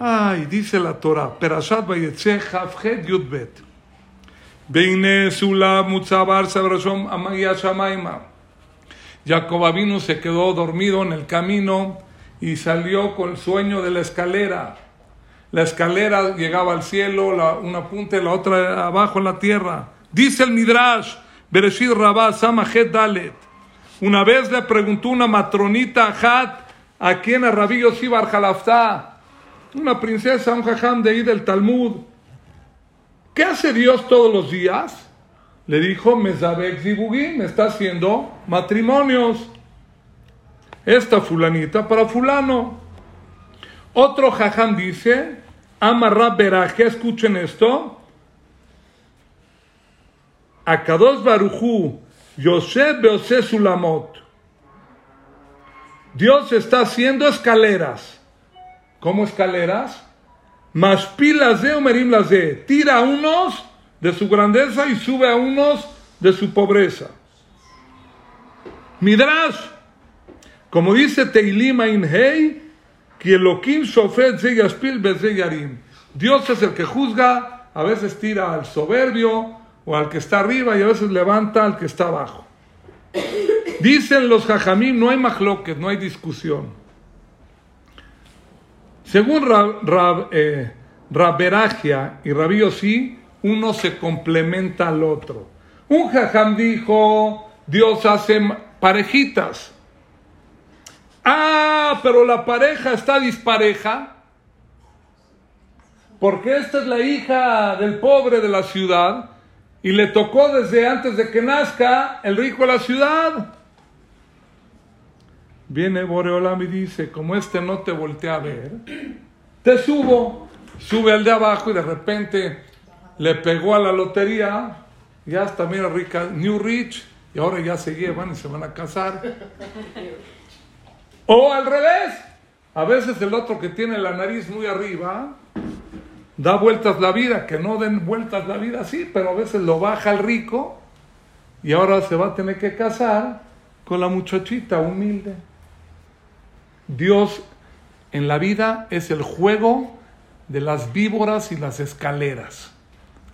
Ay, dice la Torah, Perashat Jaye Sara, Beine Sula Mutzabar Sabrashom Amagia Shamaima. Jacob Avinu se quedó dormido en el camino y salió con el sueño de la escalera. La escalera llegaba al cielo, la, una punta y la otra abajo en la tierra. Dice el Midrash Bereshit Rabbah Samahet Dalet. Una vez le preguntó una matronita a Hat, a quien a Rabbi Yosef Birch, una princesa, un jajam de ahí del Talmud, ¿qué hace Dios todos los días? Le dijo, me está haciendo matrimonios. Esta fulanita para fulano. Otro jajam dice, amarra veraje, escuchen esto. Akadosh Barujú, Yosef Beose Sulamot. Dios está haciendo escaleras. ¿Cómo escaleras? Maspilas de Omerim las de. Tira a unos de su grandeza y sube a unos de su pobreza. Midrash, como dice Teilim Ain Hei, Kielokim Shofet Ze Yaspil Beze Yarim. Dios es el que juzga, a veces tira al soberbio o al que está arriba y a veces levanta al que está abajo. Dicen los jajamim, no hay majloques, no hay discusión. Según Rab, Rab, eh, Rabberajia y Rabbi Yossi, uno se complementa al otro. Un jajam dijo, Dios hace parejitas. Ah, pero la pareja está dispareja, porque esta es la hija del pobre de la ciudad y le tocó desde antes de que nazca el rico de la ciudad. Viene Boreolam y dice, como este no te voltea a ver, te subo. Sube al de abajo y de repente le pegó a la lotería. Ya está, mira, rica, new rich. Y ahora ya se llevan y se van a casar. O al revés. A veces el otro que tiene la nariz muy arriba da vueltas la vida. Que no den vueltas la vida, sí, pero a veces lo baja el rico. Y ahora se va a tener que casar con la muchachita humilde. Dios en la vida es el juego de las víboras y las escaleras.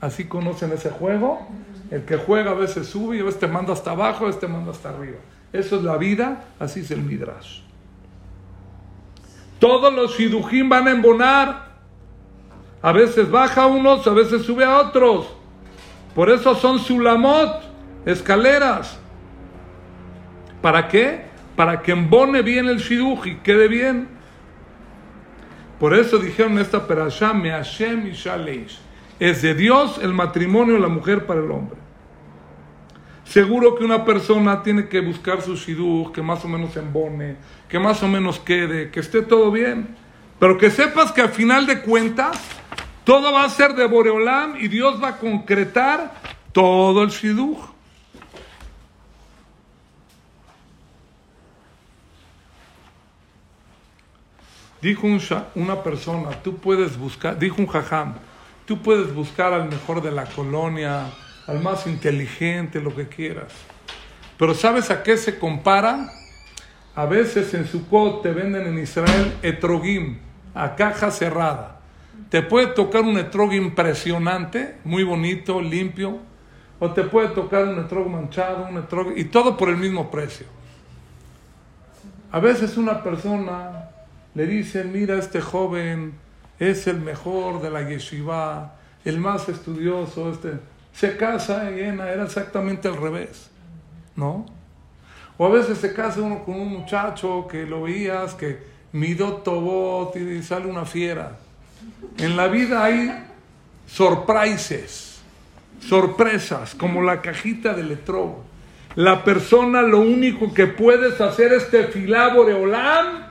Así conocen ese juego. El que juega a veces sube y a veces te manda hasta abajo, a veces te manda hasta arriba. Eso es la vida, así es el Midrash. Todos los shidujim van a embonar. A veces baja unos, a veces sube a otros. Por eso son sulamot, escaleras. ¿Para qué? Para que embone bien el shiduj y quede bien. Por eso dijeron en esta perashá, me Hashem y Shaleish. es de Dios el matrimonio de la mujer para el hombre. Seguro que una persona tiene que buscar su shiduj, que más o menos se embone, que más o menos quede, que esté todo bien. Pero que sepas que al final de cuentas, todo va a ser de Boreolam y Dios va a concretar todo el shiduj. Dijo un sha, una persona, tú puedes buscar, dijo un jajam, tú puedes buscar al mejor de la colonia, al más inteligente, lo que quieras. Pero ¿sabes a qué se compara? A veces en Sukkot te venden en Israel etrogim, a caja cerrada. Te puede tocar un etrog impresionante, muy bonito, limpio, o te puede tocar un etrog manchado, un etrog, y todo por el mismo precio. A veces una persona le dicen, mira, este joven es el mejor de la yeshiva, el más estudioso, este... se casa y era exactamente al revés, ¿no? O a veces se casa uno con un muchacho que lo veías, que mido tobot y sale una fiera. En la vida hay surprises, sorpresas, como la cajita del etrog. La persona lo único que puedes hacer es tefilá boreolam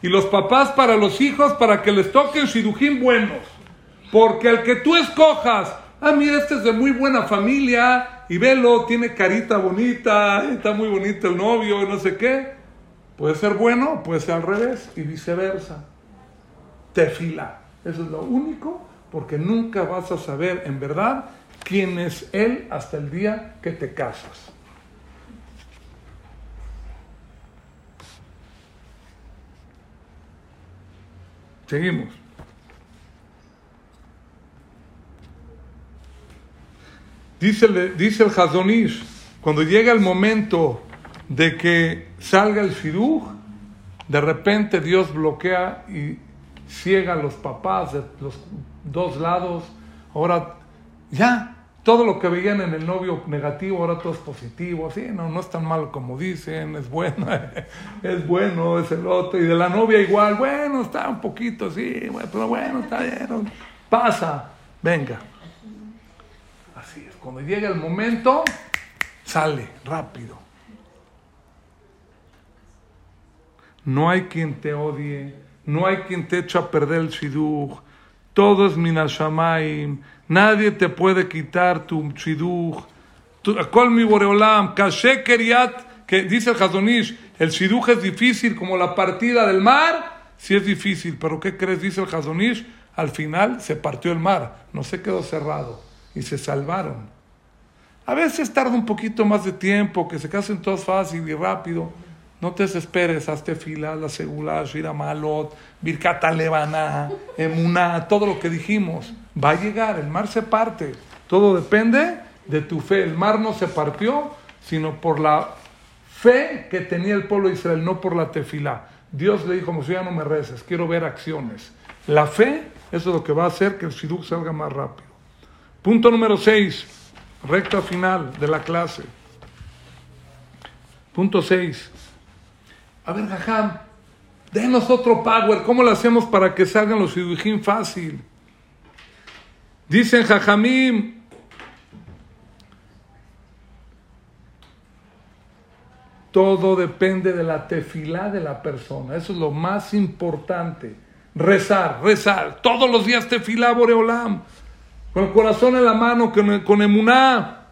y los papás para los hijos para que les toquen shidujín buenos. Porque al que tú escojas, ah, mira, este es de muy buena familia, y velo, tiene carita bonita, está muy bonito el novio, y no sé qué. Puede ser bueno, puede ser al revés, y viceversa. Tefila. Eso es lo único, porque nunca vas a saber, en verdad, quién es él hasta el día que te casas. Seguimos. Dice, dice el Hazon Ish, cuando llega el momento de que salga el shiduj, de repente Dios bloquea y ciega a los papás de los dos lados. Ahora ya todo lo que veían en el novio negativo, ahora todo es positivo. Así no, no es tan malo como dicen, es bueno, es bueno, es el otro. Y de la novia igual, bueno, está un poquito así, pero bueno, está bien, pasa, venga. Cuando llega el momento, sale rápido. No hay quien te odie, no hay quien te eche a perder el shiduj. Todo es min hashamayim. Nadie te puede quitar tu shiduj. Kol mi boreolam, kashe keriat, que dice el Hazon Ish, el shiduj es difícil como la partida del mar. Sí es difícil, pero ¿qué crees? Dice el Hazon Ish, al final se partió el mar, no se quedó cerrado. Y se salvaron. A veces tarda un poquito más de tiempo, que se casen todos fácil y rápido. No te desesperes, hazte fila, la segula, Shira Malot, Birkata Levaná, Emuná, todo lo que dijimos. Va a llegar, el mar se parte. Todo depende de tu fe. El mar no se partió, sino por la fe que tenía el pueblo de Israel, no por la tefilá. Dios le dijo, ya no me reces, quiero ver acciones. La fe, eso es lo que va a hacer que el shiduj salga más rápido. Punto número seis, recta final de la clase. Punto seis. A ver, jajam, denos otro power. ¿Cómo lo hacemos para que salgan los shidujín fácil? Dicen jajamim, todo depende de la tefilá de la persona. Eso es lo más importante. Rezar, rezar. Todos los días tefilá boreolam. Con el corazón en la mano, con, con emuná.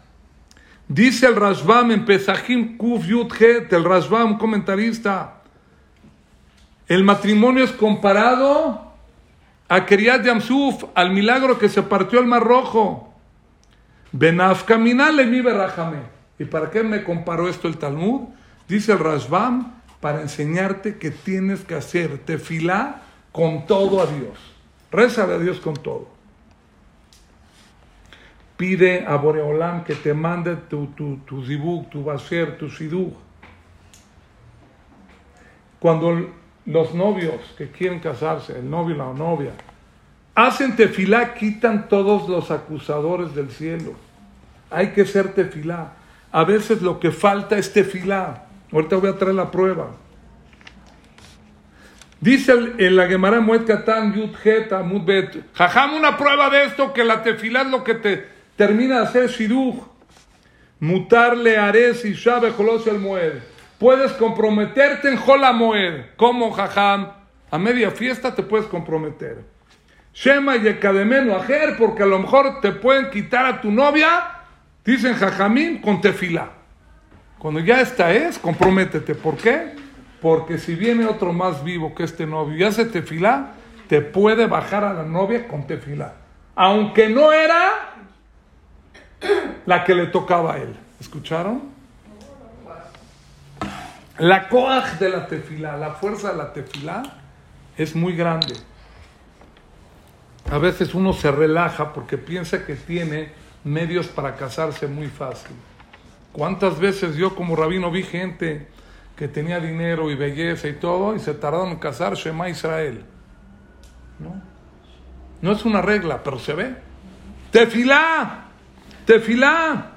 Dice el Rashbam en Pesajim Kuf Yud Het, el Rashbam comentarista, el matrimonio es comparado a Keriat Yamsuf, al milagro que se partió el Mar Rojo. Benafkaminale mi berajame. ¿Y para qué me comparó esto el Talmud? Dice el Rashbam, para enseñarte que tienes que hacer tefilá con todo a Dios. Rézale a Dios con todo. Pide a Boreolam que te mande tu, tu, tu zibuk, tu basher, tu shiduj. Cuando los novios que quieren casarse, el novio y la novia, hacen tefilá, quitan todos los acusadores del cielo. Hay que ser tefilá. A veces lo que falta es tefilá. Ahorita voy a traer la prueba. Dice el, el, la Gemara Moed Katan, Yud Het Amud Bet. Jajam, una prueba de esto, que la tefilá es lo que te termina de hacer shiduj. Mutarle ares y shabe jolos el moed. Puedes comprometerte en jola moed. Como jajam, a media fiesta te puedes comprometer. Shema yekademenu ajer, porque a lo mejor te pueden quitar a tu novia, dicen jajamín, con tefilá. Cuando ya esta es, comprométete. ¿Por qué? Porque si viene otro más vivo que este novio y hace tefilá, te puede bajar a la novia con tefilá, aunque no era la que le tocaba a él. ¿Escucharon? La coaj de la tefilá, la fuerza de la tefilá es muy grande. A veces uno se relaja porque piensa que tiene medios para casarse muy fácil. ¿Cuántas veces yo como rabino vi gente que tenía dinero y belleza y todo y se tardaron en casar? Shema Israel. No, no es una regla, pero se ve. Tefilá, tefilá.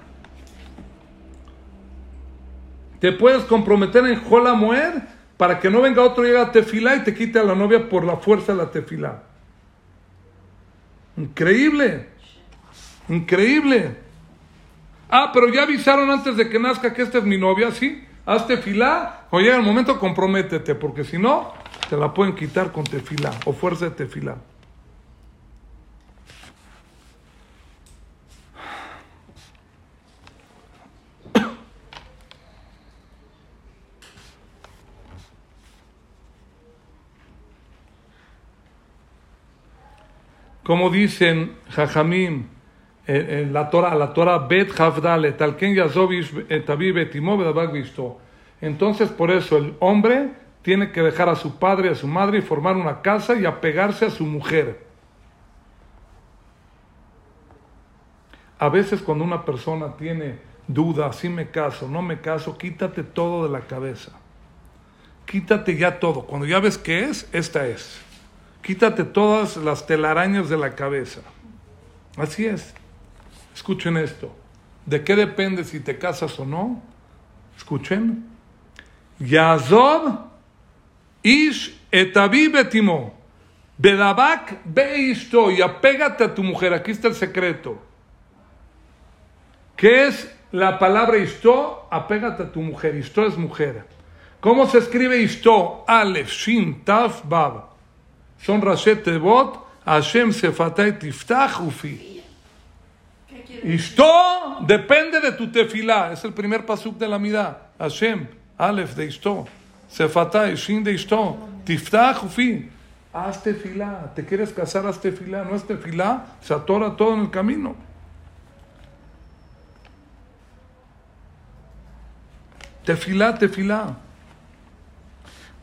Te puedes comprometer en Jola Moed para que no venga otro y llegue a tefilá y te quite a la novia por la fuerza de la tefilá. Increíble. Increíble. Ah, pero ya avisaron antes de que nazca que esta es mi novia, ¿sí? Haz tefilá, o llega el momento, comprométete, porque si no, te la pueden quitar con tefilá, o fuerza de tefilá. Como dicen jajamim, Eh, eh, la Torah, la Torah Bet Havdale, Talken Yazovish Tabibe Timove Dabagvisto. Entonces, por eso el hombre tiene que dejar a su padre y a su madre y formar una casa y apegarse a su mujer. A veces, cuando una persona tiene duda, si me caso, no me caso, quítate todo de la cabeza. Quítate ya todo. Cuando ya ves qué es, esta es. Quítate todas las telarañas de la cabeza. Así es. Escuchen esto. ¿De qué depende si te casas o no? Escuchen. Yazov ish etaví betimo. Bedabak beisto. Y apégate a tu mujer. Aquí está el secreto. ¿Qué es la palabra isto? Apégate a tu mujer. Isto es mujer. ¿Cómo se escribe isto? Alef, shin, taf, bab. Son rashet tevot. Hashem sefatay tiftach ufi. Isto depende de tu tefilá. Es el primer pasuk de la midá. Hashem, Aleph de Isto, Sefatay, Shin de Isto, Tiftach Ufi. Haz tefilá. Te quieres casar, haz tefilá. No es tefilá, se atora todo en el camino. Tefilá, tefilá.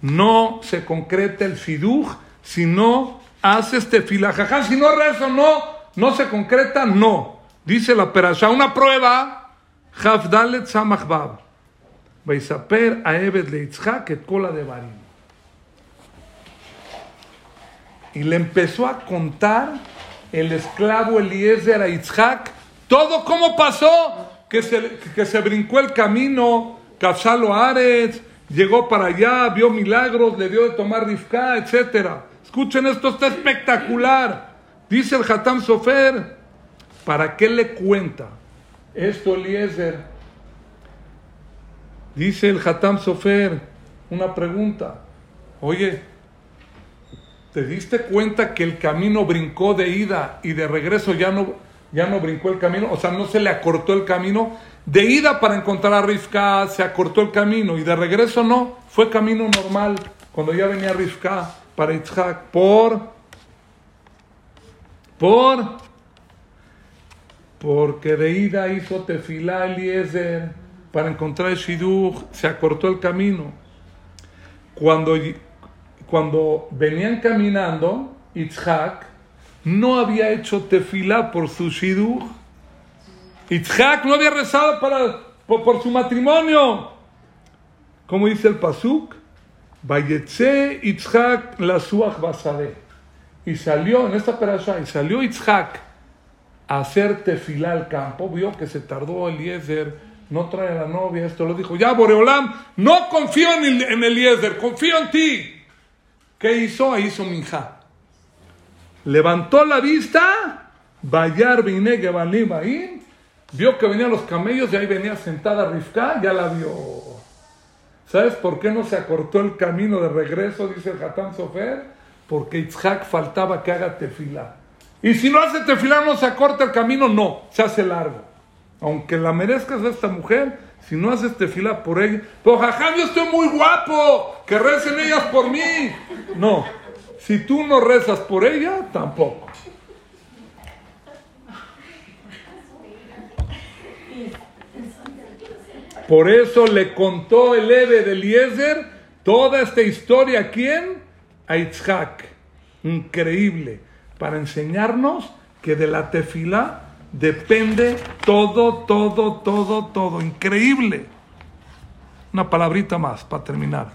No se concreta el shiduj si no haces tefilá. Jajá, si no rezo, no. No se concreta, no. Dice la Perashá, una prueba. Hafdalet Samachbab. Beisaper Aebed le Itzhak et Kola de Barim. Y le empezó a contar el esclavo Eliezer a Itzhak todo cómo pasó. Que se, que se brincó el camino, Kafsalo Aretz, llegó para allá, vio milagros, le dio de tomar Rifka, etcétera. Escuchen, esto está espectacular. Dice el Hatam Sofer. ¿Para qué le cuenta esto Eliezer? Dice el Hatam Sofer una pregunta. Oye, ¿te diste cuenta que el camino brincó de ida y de regreso ya no, ya no brincó el camino? O sea, no se le acortó el camino. De ida para encontrar a Rifka se acortó el camino y de regreso no. Fue camino normal cuando ya venía Rifka para Itzhak. Por... Por... Porque de ida hizo tefilá Eliezer para encontrar el shiduj, se acortó el camino. Cuando, cuando venían caminando, Itzhak no había hecho tefilá por su shiduj. Itzhak no había rezado para, por, por su matrimonio. Como dice el pasuk, Vayetze Itzhak lasuach basade. Y salió, en esta perashá, y salió Itzhak hacer tefilá al campo. Vio que se tardó Eliezer, no trae a la novia, esto lo dijo, ya Boreolam, no confío en, en Eliezer, confío en ti. ¿Qué hizo? Hizo minjá. Levantó la vista, bayar vine gebanim ahí, vio que venían los camellos y ahí venía sentada Rifka, ya la vio. ¿Sabes por qué no se acortó el camino de regreso? Dice el Hatam Sofer, porque Itzhak faltaba que haga tefilá. Y si no hace tefilá, no se acorta el camino, no, se hace largo. Aunque la merezcas a esta mujer, si no haces tefilá por ella, pues jajam, yo estoy muy guapo, que recen ellas por mí. No, si tú no rezas por ella, tampoco. Por eso le contó el Eve de Eliezer toda esta historia, ¿a quién? A Itzhak. Increíble, para enseñarnos que de la tefilá depende todo, todo, todo, todo. Increíble. Una palabrita más para terminar.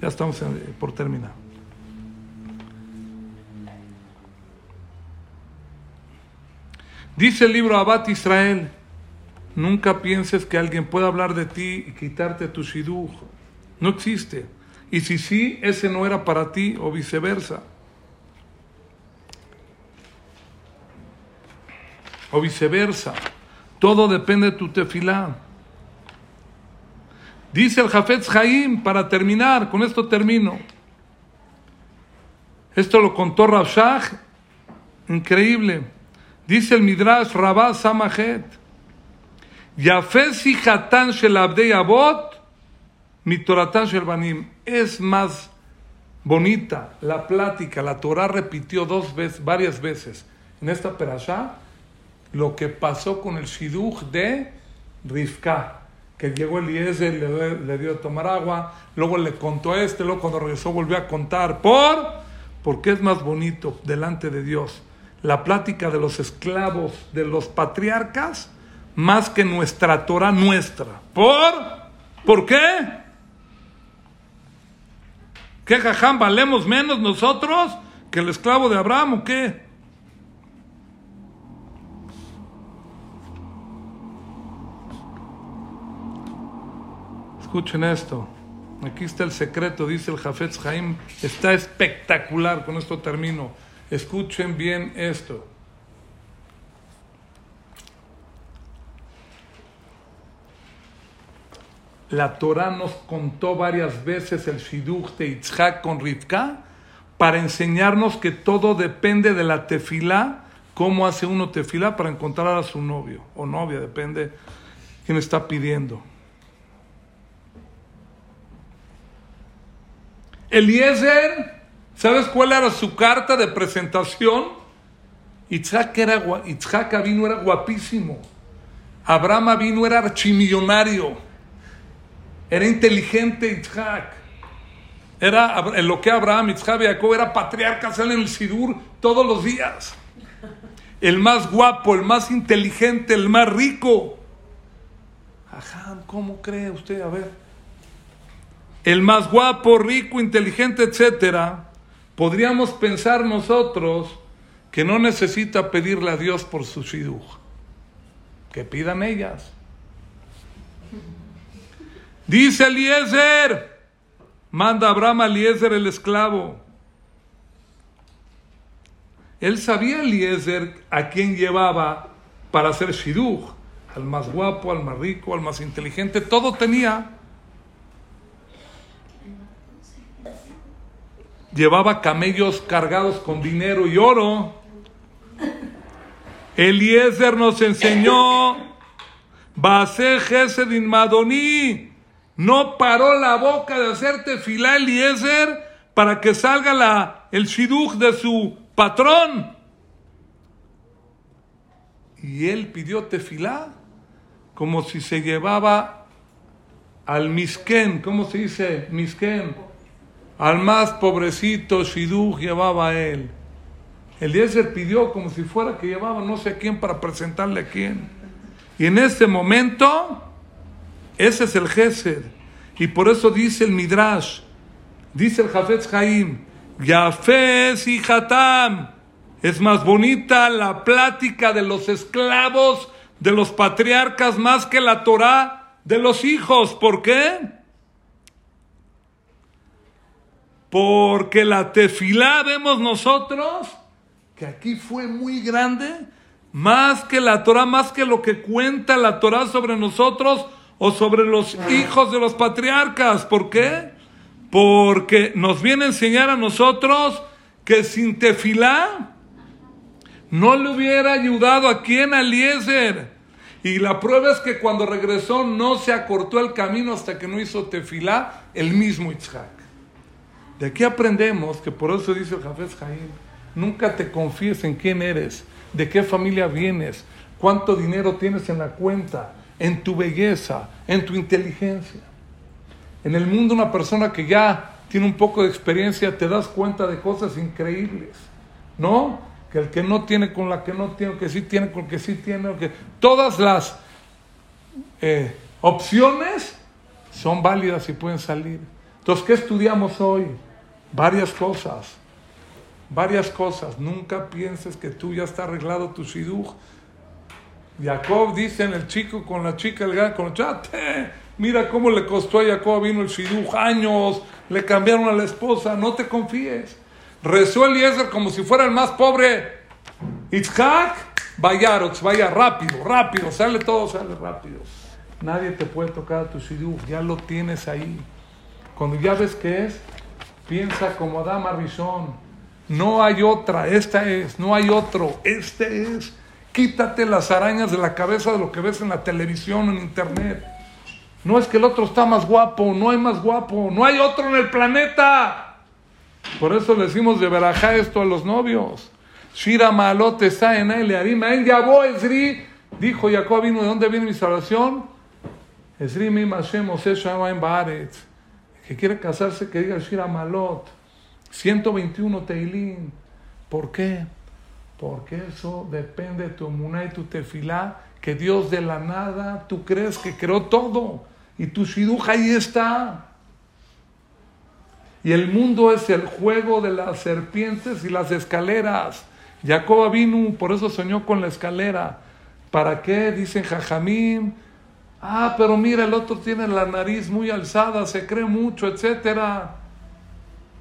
Ya estamos en, por terminar. Dice el libro Abat Israel, nunca pienses que alguien pueda hablar de ti y quitarte tu shiduj. No existe. Y si sí, ese no era para ti o viceversa. O viceversa. Todo depende de tu tefilá. Dice el Jafetz Haim, para terminar, con esto termino. Esto lo contó Rav Shach, increíble. Dice el Midrash Rabbah Samahet, Yafetz Hatan Shel Abdei Avot Mitoratan Shel Banim. Es más bonita la plática, la Torah repitió dos veces, varias veces en esta perashá, lo que pasó con el shiduj de Rifka, que llegó Eliezer, le, le dio a tomar agua, luego le contó a este, luego cuando regresó volvió a contar, por porque es más bonito delante de Dios la plática de los esclavos, de los patriarcas, más que nuestra Torah nuestra. ¿Por? ¿Por qué? ¿Qué jajam, valemos menos nosotros que el esclavo de Abraham o qué? Escuchen esto, aquí está el secreto, dice el Jafetz Haim, está espectacular, con esto termino, escuchen bien esto. La Torah nos contó varias veces el shiduj de Itzhak con Rifka, para enseñarnos que todo depende de la tefilá, cómo hace uno tefilá para encontrar a su novio, o novia, depende quién está pidiendo. Eliezer, ¿sabes cuál era su carta de presentación? Itzhak, era, Itzhak Avinu era guapísimo. Abraham Avinu era archimillonario. Era inteligente Itzhak. Era en lo que Abraham, Itzhak y Jacob era patriarcas en el Sidur todos los días. El más guapo, el más inteligente, el más rico. Ajá, ¿cómo cree usted? A ver. El más guapo, rico, inteligente, etcétera. Podríamos pensar nosotros que no necesita pedirle a Dios por su shiduj. Que pidan ellas. Dice Eliezer, manda a Abraham a Eliezer el esclavo. Él sabía Eliezer a quién llevaba para hacer shiduj. Al más guapo, al más rico, al más inteligente, todo tenía. Llevaba camellos cargados con dinero y oro. Eliezer nos enseñó, Basé Gesedin Madoní, no paró la boca de hacer tefilá Eliezer para que salga la, el shiduj de su patrón. Y él pidió tefilá como si se llevaba al misquén, ¿cómo se dice? Misquén. Al más pobrecito shiduj llevaba a él. Eliezer pidió como si fuera que llevaba no sé a quién para presentarle a quién. Y en ese momento, ese es el Gesed. Y por eso dice el Midrash, dice el Jafetz Haim, Yafetz y Hatam, es más bonita la plática de los esclavos, de los patriarcas, más que la Torah de los hijos. ¿Por qué? porque la tefilá vemos nosotros que aquí fue muy grande, más que la Torah, más que lo que cuenta la Torah sobre nosotros o sobre los hijos de los patriarcas. ¿Por qué? Porque nos viene a enseñar a nosotros que sin tefilá no le hubiera ayudado a quien, a Eliezer. Y la prueba es que cuando regresó no se acortó el camino hasta que no hizo tefilá el mismo Itzhak. De aquí aprendemos que por eso dice el Jafetz Haim, nunca te confíes en quién eres, de qué familia vienes, cuánto dinero tienes en la cuenta, en tu belleza, en tu inteligencia. En el mundo una persona que ya tiene un poco de experiencia te das cuenta de cosas increíbles, ¿no? Que el que no tiene con la que no tiene, que sí tiene con el que sí tiene, que todas las eh, opciones son válidas y pueden salir. Entonces, ¿qué estudiamos hoy? Varias cosas, varias cosas. Nunca pienses que tú ya está arreglado tu shidduch. Jacob dice en el chico con la chica, el gato con el chat, mira cómo le costó a Jacob, vino el shidduch, años, le cambiaron a la esposa, no te confíes. Rezó Eliezer como si fuera el más pobre. Itzhak, vayarots, vaya rápido, rápido, sale todo, sale rápido. Nadie te puede tocar a tu shidduch, ya lo tienes ahí. Cuando ya ves qué es, piensa como Adán Arrizón. No hay otra, esta es, no hay otro, este es. Quítate las arañas de la cabeza de lo que ves en la televisión, en internet. No es que el otro está más guapo, no hay más guapo, no hay otro en el planeta. Por eso le decimos de verajá esto a los novios. Shira Malot está en él, en Yabo Ezri, dijo Jacob Avinu, ¿de dónde viene mi salvación? Ezri mi Mashem Oseh Shamaim Baaretz. Que quiere casarse, que diga Shira Malot. ciento veintiuno Teilim. ¿Por qué? Porque eso depende de tu emuná y tu tefilá, que Dios de la nada, tú crees que creó todo. Y tu shidduch ahí está. Y el mundo es el juego de las serpientes y las escaleras. Jacob Avinu, por eso soñó con la escalera. ¿Para qué? Dicen Jajamín. Ah, pero mira, el otro tiene la nariz muy alzada, se cree mucho, etcétera.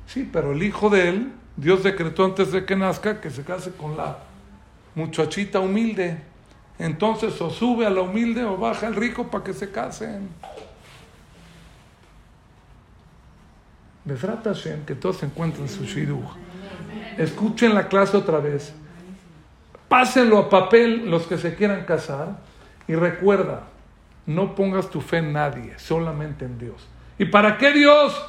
Sí, pero el hijo de él, Dios decretó antes de que nazca que se case con la muchachita humilde. Entonces o sube a la humilde o baja el rico para que se casen. Besrat Hashem, que todos encuentren su shidduch. Escuchen la clase otra vez. Pásenlo a papel los que se quieran casar. Y recuerda, no pongas tu fe en nadie, solamente en Dios. ¿Y para qué Dios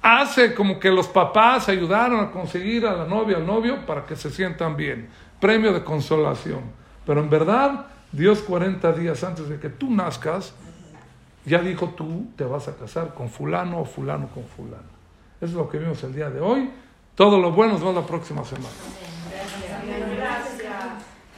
hace como que los papás ayudaron a conseguir a la novia, al novio, para que se sientan bien? Premio de consolación. Pero en verdad, Dios cuarenta días antes de que tú nazcas, ya dijo, tú te vas a casar con fulano o fulano con fulano. Eso es lo que vimos el día de hoy. Todo lo bueno, nos vemos la próxima semana. Gracias. Gracias.